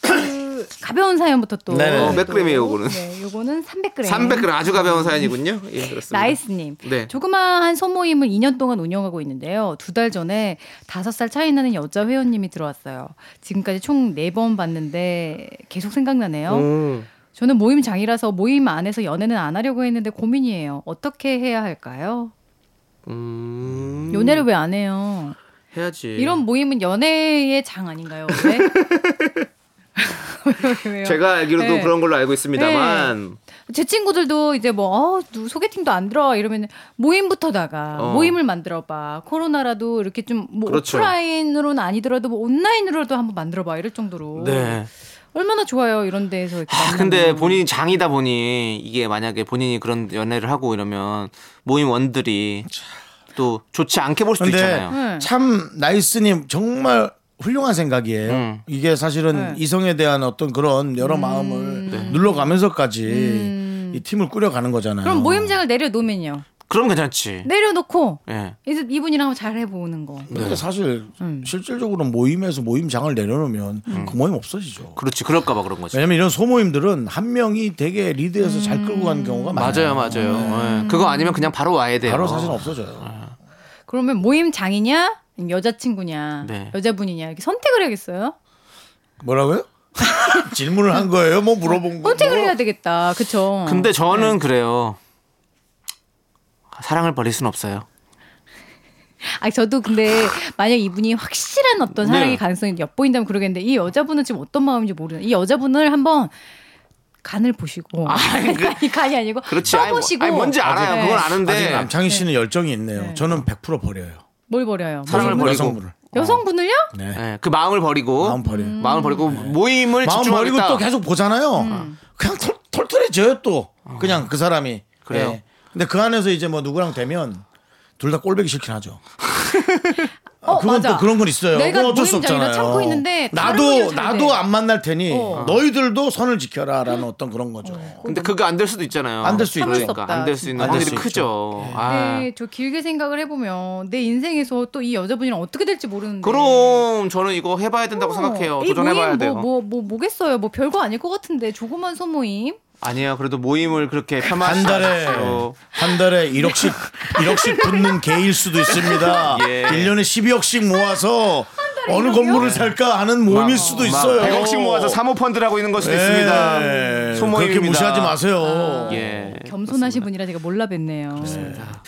그 가벼운 사연부터 또 100g이에요. 요거는 네, 요거는 300g. 300g 아주 가벼운 사연이군요. 예, 그렇습니다. 나이스님. 네. 조그마한 소모임을 2년 동안 운영하고 있는데요. 2달 전에 5살 차이 나는 여자 회원님이 들어왔어요. 지금까지 총 4번 봤는데 계속 생각나네요. 저는 모임장이라서 모임 안에서 연애는 안 하려고 했는데 고민이에요. 어떻게 해야 할까요? 연애를 왜 안 해요? 해야지. 이런 모임은 연애의 장 아닌가요? 왜? 제가 알기로도 네. 그런 걸로 알고 있습니다만 네. 제 친구들도 이제 뭐 소개팅도 안 들어 이러면 모임부터 나가 모임을 만들어봐. 코로나라도 이렇게 좀 뭐 그렇죠. 오프라인으로는 아니더라도 뭐 온라인으로도 한번 만들어봐 이럴 정도로 네. 얼마나 좋아요 이런 데에서 이렇게 근데 본인이 장이다 보니 이게 만약에 본인이 그런 연애를 하고 이러면 모임원들이 또 좋지 않게 볼 수도 있잖아요. 참 나이스님 정말 훌륭한 생각이에요. 이게 사실은 이성에 대한 어떤 그런 여러 마음을 눌러가면서까지 이 팀을 꾸려가는 거잖아요. 그럼 모임장을 내려놓으면요? 그럼 괜찮지. 내려놓고 이제 이분이랑 한번 잘 해보는 거. 근데 사실 실질적으로 모임에서 모임장을 내려놓으면 그 모임 없어지죠. 그렇지. 그럴까봐 그런 거지. 왜냐면 이런 소모임들은 한 명이 되게 리드해서 잘 끌고 간 경우가 많아요. 맞아요. 그거 아니면 그냥 바로 와야 돼요. 바로 사실 없어져요. 그러면 모임장이냐 여자친구냐 여자분이냐 이렇게 선택을 해야겠어요. 뭐라고요? 질문을 한 거예요? 뭐 물어본 거예요? 선택을 해야 되겠다. 그렇죠. 근데 저는 그래요. 사랑을 버릴 순 없어요. 아, 저도 근데 만약 이분이 확실한 어떤 사랑의 가능성이 엿보인다면 그러겠는데 이 여자분은 지금 어떤 마음인지 모르는. 이 여자분을 한번 간을 보시고 간이 아니고 써보시고. 아니, 뭔지 알아요. 네. 그건 아는데 남창희 씨는 네. 열정이 있네요. 네. 저는 100% 버려요. 뭘 버려요? 사랑을 버리고 여성분을. 여성분을요? 네. 네. 그 마음을 버리고 마음을 버리고 네. 모임을 마음 집중하겠다. 버리고 또 계속 보잖아요. 그냥 털털해져요 또. 그냥 그 사람이 그래요. 네. 근데 그 안에서 이제 뭐 누구랑 되면 둘 다 꼴보기 싫긴 하죠. 그건 맞아. 또 그런 건 있어요. 내가 어쩔 수 없잖아요. 참고 있는데 나도 안 만날 테니 너희들도 선을 지켜라라는 어떤 그런 거죠. 근데 그게 안 될 수도 있잖아요. 안 될 수 있으니까 그러니까. 안 될 수 있는 확률이 크죠. 네. 아. 네, 저 길게 생각을 해보면 내 인생에서 또 이 여자분이랑 어떻게 될지 모르는데. 그럼 저는 이거 해봐야 된다고 생각해요. 도전해봐야 돼요. 뭐겠어요? 뭐 별거 아닐 것 같은데 조그만 소모임. 아니에요. 그래도 모임을 그렇게 폄하한 한 달에 1억씩 붙는 개일 수도 있습니다. 예. 1년에 12억씩 모아서 어느 건물을 살까 하는 모임일 수도 있어요. 100억씩 모아서 사모펀드를 하고 있는 걸 수도 있습니다. 예. 소모임입니다. 그렇게 무시하지 마세요. 아, 예. 겸손하신 그렇습니다. 분이라 제가 몰라뵀네요. 그렇습니다.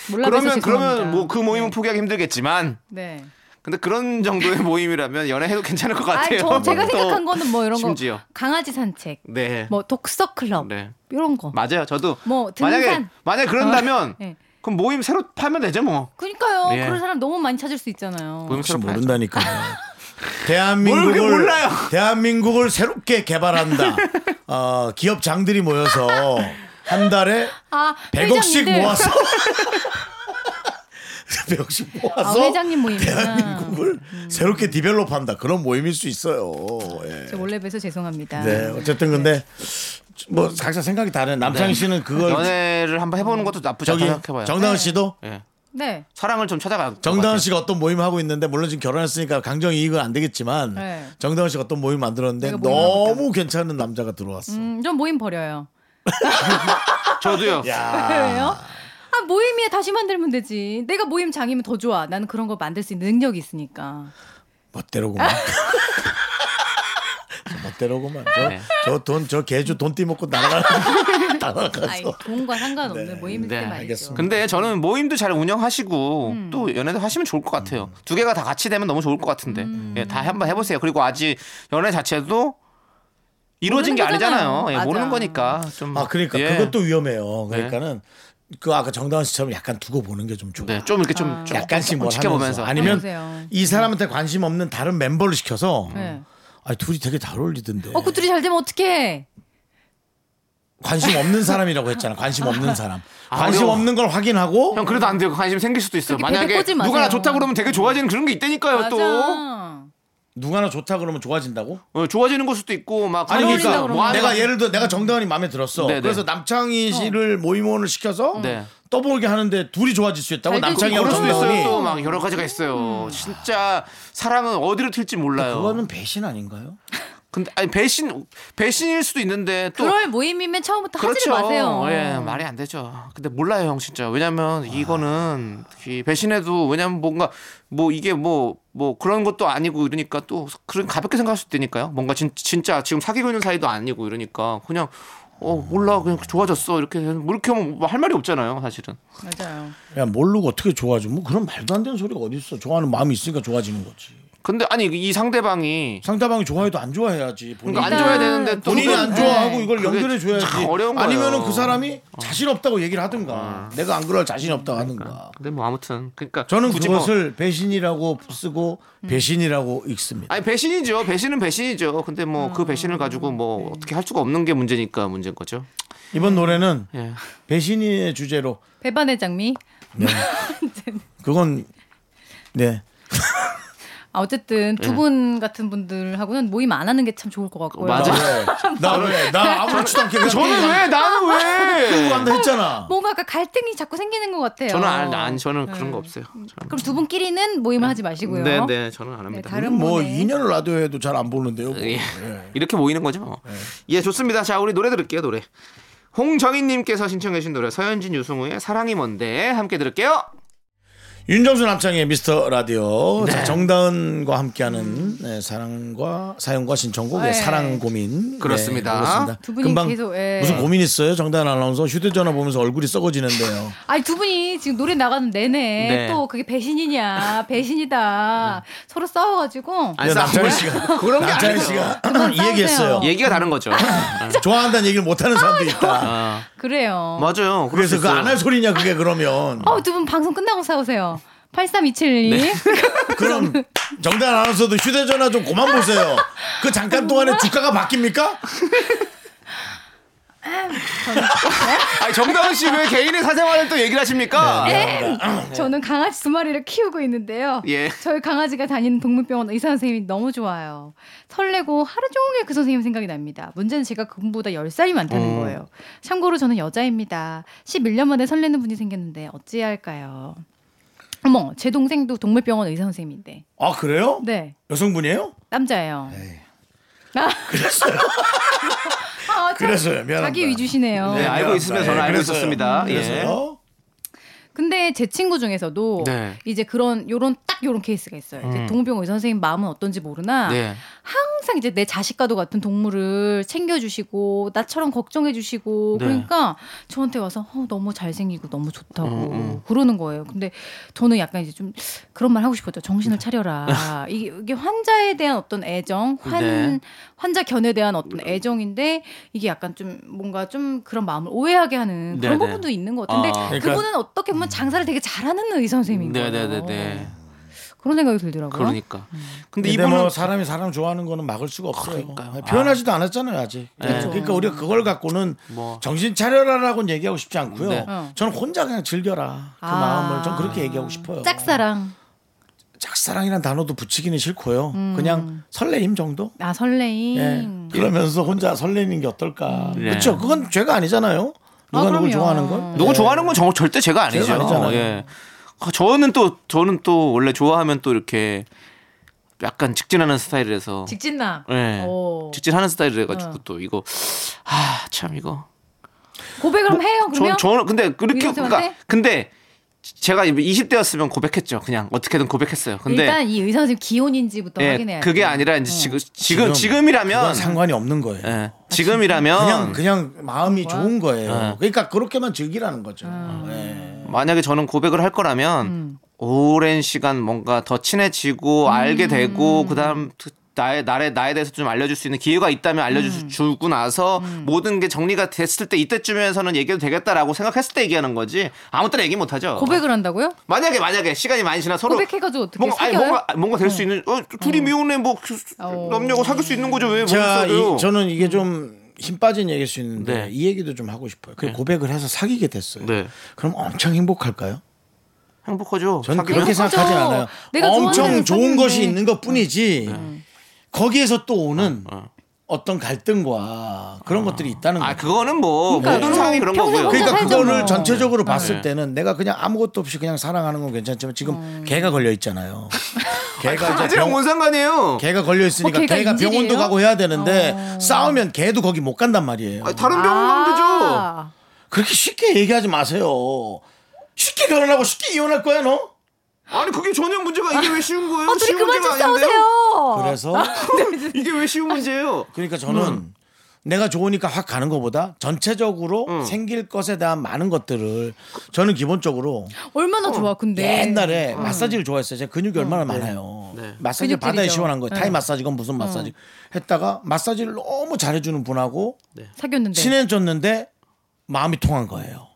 그러면 뭐 그 모임은 포기하기 힘들겠지만. 네. 근데 그런 정도의 모임이라면 연애해도 괜찮을 것 같아요. 제가 생각한 거는 뭐 이런 심지어. 거 강아지 산책, 네. 뭐 독서 클럽 네. 이런 거. 맞아요. 저도 뭐 등산. 만약에 그런다면 네. 그럼 모임 새로 파면 되죠 뭐. 그러니까요. 네. 그런 사람 너무 많이 찾을 수 있잖아요. 모임 새로 모른다니까요. 대한민국을 새롭게 개발한다. 기업장들이 모여서 한 달에 100억씩 모아서. 100억씩 모아서 회장님 모임이구나. 대한민국을 새롭게 디벨롭한다. 그런 모임일 수 있어요. 예. 저 몰래 뵈서 죄송합니다. 네, 어쨌든 근데 뭐 각자 생각이 다른 남창희 씨는 그걸 연애를 한번 해보는 것도 나쁘지 않다고 생각해봐요. 정다은 씨도 네. 사랑을 좀 찾아가. 정다은 씨가 어떤 모임을 하고 있는데 물론 지금 결혼했으니까 강정 이익은 안 되겠지만 정다은 씨가 어떤 모임 만들었는데 너무 괜찮은 남자가 들어왔어. 전 모임 버려요. 저도요. 왜요? 모임에 다시 만들면 되지. 내가 모임장이면 더 좋아. 나는 그런 거 만들 수 있는 능력이 있으니까. 멋대로구만. 멋대로구만. 저 개주 돈 띠먹고 날아가서. 아니, 돈과 상관없는 모임일 때 말이죠. 근데 저는 모임도 잘 운영하시고 또 연애도 하시면 좋을 것 같아요. 두 개가 다 같이 되면 너무 좋을 것 같은데 예, 다 한번 해보세요. 그리고 아직 연애 자체도 이루어진 게 아니잖아요. 예, 모르는 거니까. 좀. 아 그러니까 예. 그것도 위험해요. 그러니까는. 그 아까 정다은 씨처럼 약간 두고 보는 게 좀 좋아. 네, 좀 이렇게 좀 약간씩 뭘 지켜보면서 아니면 해보세요. 이 사람한테 관심 없는 다른 멤버를 시켜서 아니 둘이 되게 잘 어울리던데. 그 둘이 잘 되면 어떡해? 관심 없는 사람이라고 했잖아. 관심 없는 사람. 관심 없는 걸 확인하고. 형 그래도 안 돼요. 관심 생길 수도 있어. 만약에 누가나 좋다 그러면 되게 좋아지는 그런 게 있다니까요. 맞아. 또. 누가나 좋다 그러면 좋아진다고? 좋아지는 걸 수도 있고 막. 아니 그러니까 뭐 내가 예를 들어 내가 정다은이 마음에 들었어. 네네. 그래서 남창희 씨를 모임원을 시켜서 떠보게 하는데 둘이 좋아질 수 있다고. 남창희하고 정다은이 또 막 여러 가지가 있어요. 진짜 사랑은 어디로 튈지 몰라요. 그거는 배신 아닌가요? 근데 아니 배신일 수도 있는데 또 그럴 모임이면 처음부터 하지 마세요. 예, 말이 안 되죠. 근데 몰라요 형 진짜. 왜냐면 이거는 배신해도 왜냐면 뭔가 뭐 이게 뭐 그런 것도 아니고 이러니까 또 그런 가볍게 생각할 수 있다니까요. 뭔가 진짜 지금 사귀고 있는 사이도 아니고 이러니까 그냥 몰라 그냥 좋아졌어 이렇게 하면 할 말이 없잖아요 사실은. 맞아요. 야 모르고 어떻게 좋아져? 뭐 그런 말도 안 되는 소리가 어디 있어? 좋아하는 마음이 있으니까 좋아지는 거지. 근데 아니 이 상대방이 좋아해도 안 좋아해야지. 그러니까 안 좋아야 되는데 또 본인이 안 좋아하고 이걸 연결해 줘야지. 어려운 거예요. 아니면은 그 사람이 자신 없다고 얘기를 하든가 내가 안 그럴 자신 없다고 하든가. 근데 뭐 아무튼 그러니까 저는 그것을 배신이라고 쓰고 배신이라고 읽습니다. 아니 배신이죠. 배신은 배신이죠. 근데 뭐 그 배신을 가지고 뭐 어떻게 할 수가 없는 게 문제니까 문제인 거죠. 이번 노래는 배신의 주제로 배반의 장미. 네. 그건 네. 어쨌든 두 분 같은 분들하고는 모임 안 하는 게 참 좋을 것 같고요. 맞아. 나 아무렇지도 않게. 저는 왜? 나는 왜? 그러고 간다 했잖아. 뭔가 아까 갈등이 자꾸 생기는 것 같아요. 저는 저는 그런 거 없어요. 그럼 두 분끼리는 모임을 하지 마시고요. 네, 저는 안 합니다. 다른 뭐 2년을 라디오에도 잘 안 보는데요. 뭐. 이렇게 모이는 거죠. 뭐. 예, 좋습니다. 자, 우리 노래 들을게요. 노래. 홍정인님께서 신청해 주신 노래 서현진 유승우의 사랑이 뭔데 함께 들을게요. 윤정수 남창의 미스터 라디오. 네. 자, 정다은과 함께하는 네, 사랑과 사연과 신청곡 네. 사랑 고민. 그렇습니다. 네, 두 분이 금방 계속 예. 무슨 고민 있어요? 정다은 아나운서 휴대전화 보면서 얼굴이 썩어지는데요. 아니 두 분이 지금 노래 나가는 내내 네. 또 그게 배신이냐 배신이다 서로 싸워가지고. 아니 남창희 씨가 그런 게 남창희 씨가 이 얘기했어요. 얘기가 다른 거죠. 좋아한다는 얘기를 못하는 사람도 있다. 그래요. 맞아요. 그래서 그 안 할 소리냐 그게 그러면. 두 분 방송 끝나고 싸우세요. 83272. 네. 그럼 정답 알아서도 휴대전화 좀 그만 보세요. 그 잠깐 동안에 주가가 바뀝니까? 아니, 정다은 씨 왜 개인의 사생활을 또 얘기를 하십니까? 네. 저는 강아지 2마리를 키우고 있는데요. 예. 저희 강아지가 다니는 동물병원 의사 선생님이 너무 좋아요. 설레고 하루 종일 그 선생님 생각이 납니다. 문제는 제가 그분보다 10살이 많다는 거예요. 참고로 저는 여자입니다. 11년 만에 설레는 분이 생겼는데 어찌해야 할까요? 어머, 제 동생도 동물병원 의사 선생님인데. 아 그래요? 네. 여성분이에요? 남자예요. 그랬어요. 그래서요. 미안합니다. 자기 위주시네요. 네, 알고 있으면 저는 알고 있었습니다. 그래서요. 근데 제 친구 중에서도 네. 이제 그런 요런 딱 요런 케이스가 있어요. 이제 동물병원 의사 선생님 마음은 어떤지 모르나 네. 항상 이제 내 자식과도 같은 동물을 챙겨주시고 나처럼 걱정해주시고 네. 그러니까 저한테 와서 너무 잘생기고 너무 좋다고 그러는 거예요. 근데 저는 약간 이제 좀 그런 말 하고 싶었죠. 정신을 차려라. 이게 환자에 대한 어떤 애정, 네. 환자 견해에 대한 어떤 애정인데 이게 약간 좀 뭔가 좀 그런 마음을 오해하게 하는 그런 부분도 있는 것 같은데 그러니까 그분은 어떻게 보면 장사를 되게 잘하는 의사 선생님인 거예요. 네네네. 그런 생각이 들더라고요. 그러니까. 근데 이분은 뭐 사람이 사람 좋아하는 거는 막을 수가 없어요. 그러니까요. 표현하지도 않았잖아요 아직. 그렇죠. 그러니까 우리가 그걸 갖고는 뭐. 정신 차려라라고는 얘기하고 싶지 않고요. 저는 혼자 그냥 즐겨라 그 마음을 전 그렇게 얘기하고 싶어요. 짝사랑. 짝사랑이란 단어도 붙이기는 싫고요. 그냥 설레임 정도. 아 설레임. 예. 그러면서 혼자 설레는 게 어떨까. 그렇죠. 그건 죄가 아니잖아요. 누가 누구 좋아하는 건? 누구 좋아하는 건 절대 죄가 아니죠. 예. 저는 또 원래 좋아하면 또 이렇게 약간 직진하는 스타일이라서. 직진남. 네. 오. 직진하는 스타일이라가지고 또 이거 참 이거. 고백을 뭐, 해요 그러면? 저는 근데 그렇게 그러니까 근데 제가 20대였으면 고백했죠. 그냥 어떻게든 고백했어요. 근데 일단 이 의사 선생님 기혼인지부터 확인해야 돼요. 그게 아니라 이제 지금이라면 상관이 없는 거예요. 네. 지금이라면 그냥 마음이 좋은 거예요. 그러니까 그렇게만 즐기라는 거죠. 만약에 저는 고백을 할 거라면 오랜 시간 뭔가 더 친해지고 알게 되고 그다음 나에 대해서 좀 알려줄 수 있는 기회가 있다면 알려주고 나서 모든 게 정리가 됐을 때 이때쯤에서는 얘기해도 되겠다라고 생각했을 때 얘기하는 거지 아무 때나 얘기 못하죠. 고백을 한다고요? 만약에 시간이 많이 지나 서로 고백해가지고 어떻게 사귀어요? 뭔가 될 수 있는 둘이 미혼에 뭐 남녀고 사귈 수 있는 거죠. 왜 못했어요? 저는 이게 좀 힘 빠진 얘기일 수 있는데 이 얘기도 좀 하고 싶어요. 그 고백을 해서 사귀게 됐어요. 그럼 엄청 행복할까요? 행복하죠. 저는 그렇게 생각하지 않아요. 엄청 좋은 것이 있는 것뿐이지 거기에서 또 오는 어떤 갈등과 그런 것들이 있다는 거예요. 그거는 뭐 모든 상황이 그런 거고요. 그러니까 그거를 뭐. 전체적으로 봤을 때는 내가 그냥 아무것도 없이 그냥 사랑하는 건 괜찮지만 지금 개가 걸려 있잖아요. 강아지랑 뭔 상관이에요? 개가 걸려 있으니까 개가 인질이에요? 병원도 가고 해야 되는데 싸우면 개도 거기 못 간단 말이에요. 다른 병원 가면 되죠. 그렇게 쉽게 얘기하지 마세요. 쉽게 결혼하고 쉽게 이혼할 거야 너? 아니 그게 전혀 문제가 이게 왜 쉬운 거예요? 쉬운 그만 문제가 좀 아닌데요. 그래서 이게 왜 쉬운 문제예요? 그러니까 저는 내가 좋으니까 확 가는 것보다 전체적으로 생길 것에 대한 많은 것들을 저는 기본적으로 얼마나 좋아 근데 옛날에 마사지를 좋아했어요. 제가 근육이 얼마나 많아요. 마사지를 받아야 시원한 거예요. 타이 마사지건 무슨 마사지 했다가 마사지를 너무 잘해주는 분하고 사귀었는데 친해졌는데 마음이 통한 거예요.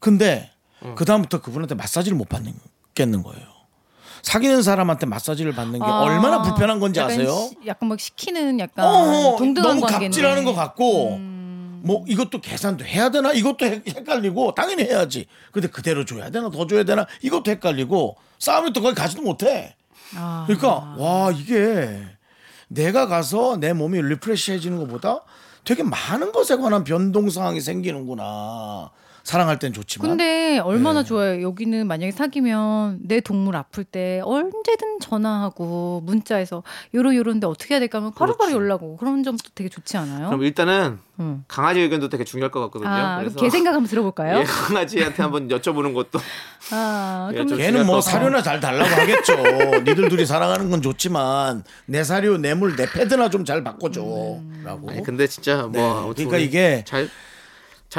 근데 그 다음부터 그분한테 마사지를 못 받는 거예요. 겠는 거예요. 사귀는 사람한테 마사지를 받는 게 얼마나 불편한 건지 약간 아세요? 약간 막 시키는 약간 동등한 너무 갑질하는 것 같고 뭐 이것도 계산도 해야 되나 이것도 헷갈리고 당연히 해야지. 근데 그대로 줘야 되나 더 줘야 되나 이것도 헷갈리고 싸우면 또 거기 가지도 못해. 그러니까 와 이게 내가 가서 내 몸이 리프레시해지는 것보다 되게 많은 것에 관한 변동 상황이 생기는구나. 사랑할 땐 좋지만. 근데 얼마나 좋아요. 여기는 만약에 사귀면 내 동물 아플 때 언제든 전화하고 문자해서 요런데 어떻게 해야 될까 하면 바로바로 연락 오고 그런 점도 되게 좋지 않아요? 그럼 일단은 강아지 의견도 되게 중요할 것 같거든요. 아, 그래서 걔 생각 한번 들어볼까요? 예, 강아지한테 한번 여쭤보는 것도. 아, 예, 걔는 뭐 사료나 잘 달라고 하겠죠. 니들 둘이 사랑하는 건 좋지만 내 사료, 내 물, 내 패드나 좀 잘 바꿔줘라고. 아니, 근데 진짜 뭐 네, 그러니까 이게 잘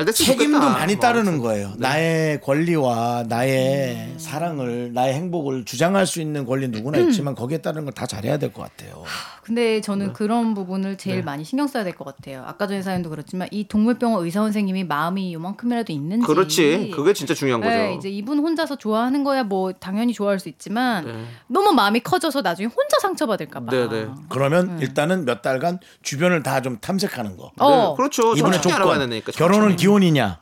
됐으면 좋겠다. 책임도 많이 따르는 거예요. 네. 나의 권리와 나의 사랑을, 나의 행복을 주장할 수 있는 권리 누구나 있지만 거기에 따르는 걸 다 잘해야 될 것 같아요. 근데 저는 그런 부분을 제일 많이 신경 써야 될 것 같아요. 아까 전에 사연도 그렇지만 이 동물병원 의사 선생님이 마음이 요만큼이라도 있는지. 그렇지. 그게 진짜 중요한 거죠. 네, 이제 이분 혼자서 좋아하는 거야 뭐 당연히 좋아할 수 있지만 네. 너무 마음이 커져서 나중에 혼자 상처받을까 봐. 네, 네. 그러면 일단은 몇 달간 주변을 다 좀 탐색하는 거. 네. 그렇죠. 이분의 조건. 결혼은 기혼이냐.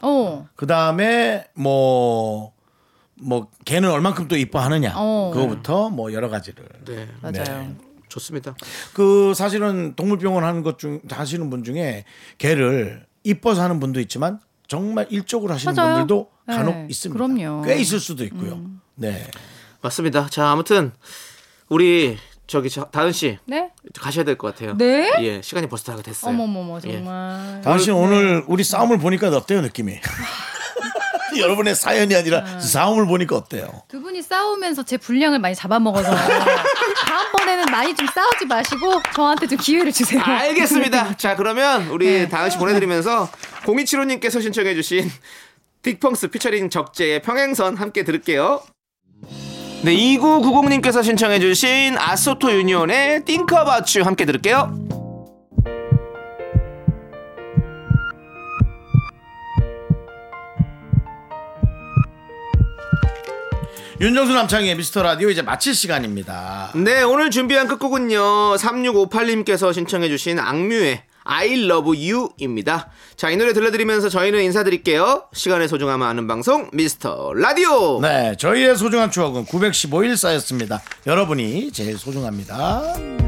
그 다음에 뭐 걔는 얼만큼 또 이뻐하느냐. 그거부터 뭐 여러 가지를. 네, 맞아요. 네. 좋습니다. 그 사실은 동물병원 하는 것 중 하시는 분 중에 걔를 이뻐서 하는 분도 있지만 정말 일적으로 하시는 맞아요. 분들도 간혹 네, 있습니다. 그럼요. 꽤 있을 수도 있고요. 네, 맞습니다. 자, 아무튼 우리. 저기 다은 씨, 네? 가셔야 될 것 같아요. 네? 예, 시간이 벌써 다 됐어요. 어머머머 정말. 예. 다은 씨 오늘 우리 싸움을 보니까 어때요 느낌이? 여러분의 사연이 아니라 싸움을 보니까 어때요? 두 분이 싸우면서 제 분량을 많이 잡아먹어서 다음번에는 많이 좀 싸우지 마시고 저한테 좀 기회를 주세요. 알겠습니다. 자, 그러면 우리 네. 다은 씨 보내드리면서 0275님께서 신청해주신 빅펑스 피처링 적재의 평행선 함께 들을게요. 네, 2990님께서 신청해주신 아소토 유니온의 Think About You 함께 들을게요. 윤정수 남창희의 미스터라디오 이제 마칠 시간입니다. 네, 오늘 준비한 끝곡은요 3658님께서 신청해주신 악뮤의 I Love You입니다. 자, 이 노래 들려드리면서 저희는 인사드릴게요. 시간의 소중함을 아는 방송 미스터 라디오. 네, 저희의 소중한 추억은 915일 쌓였습니다. 여러분이 제일 소중합니다.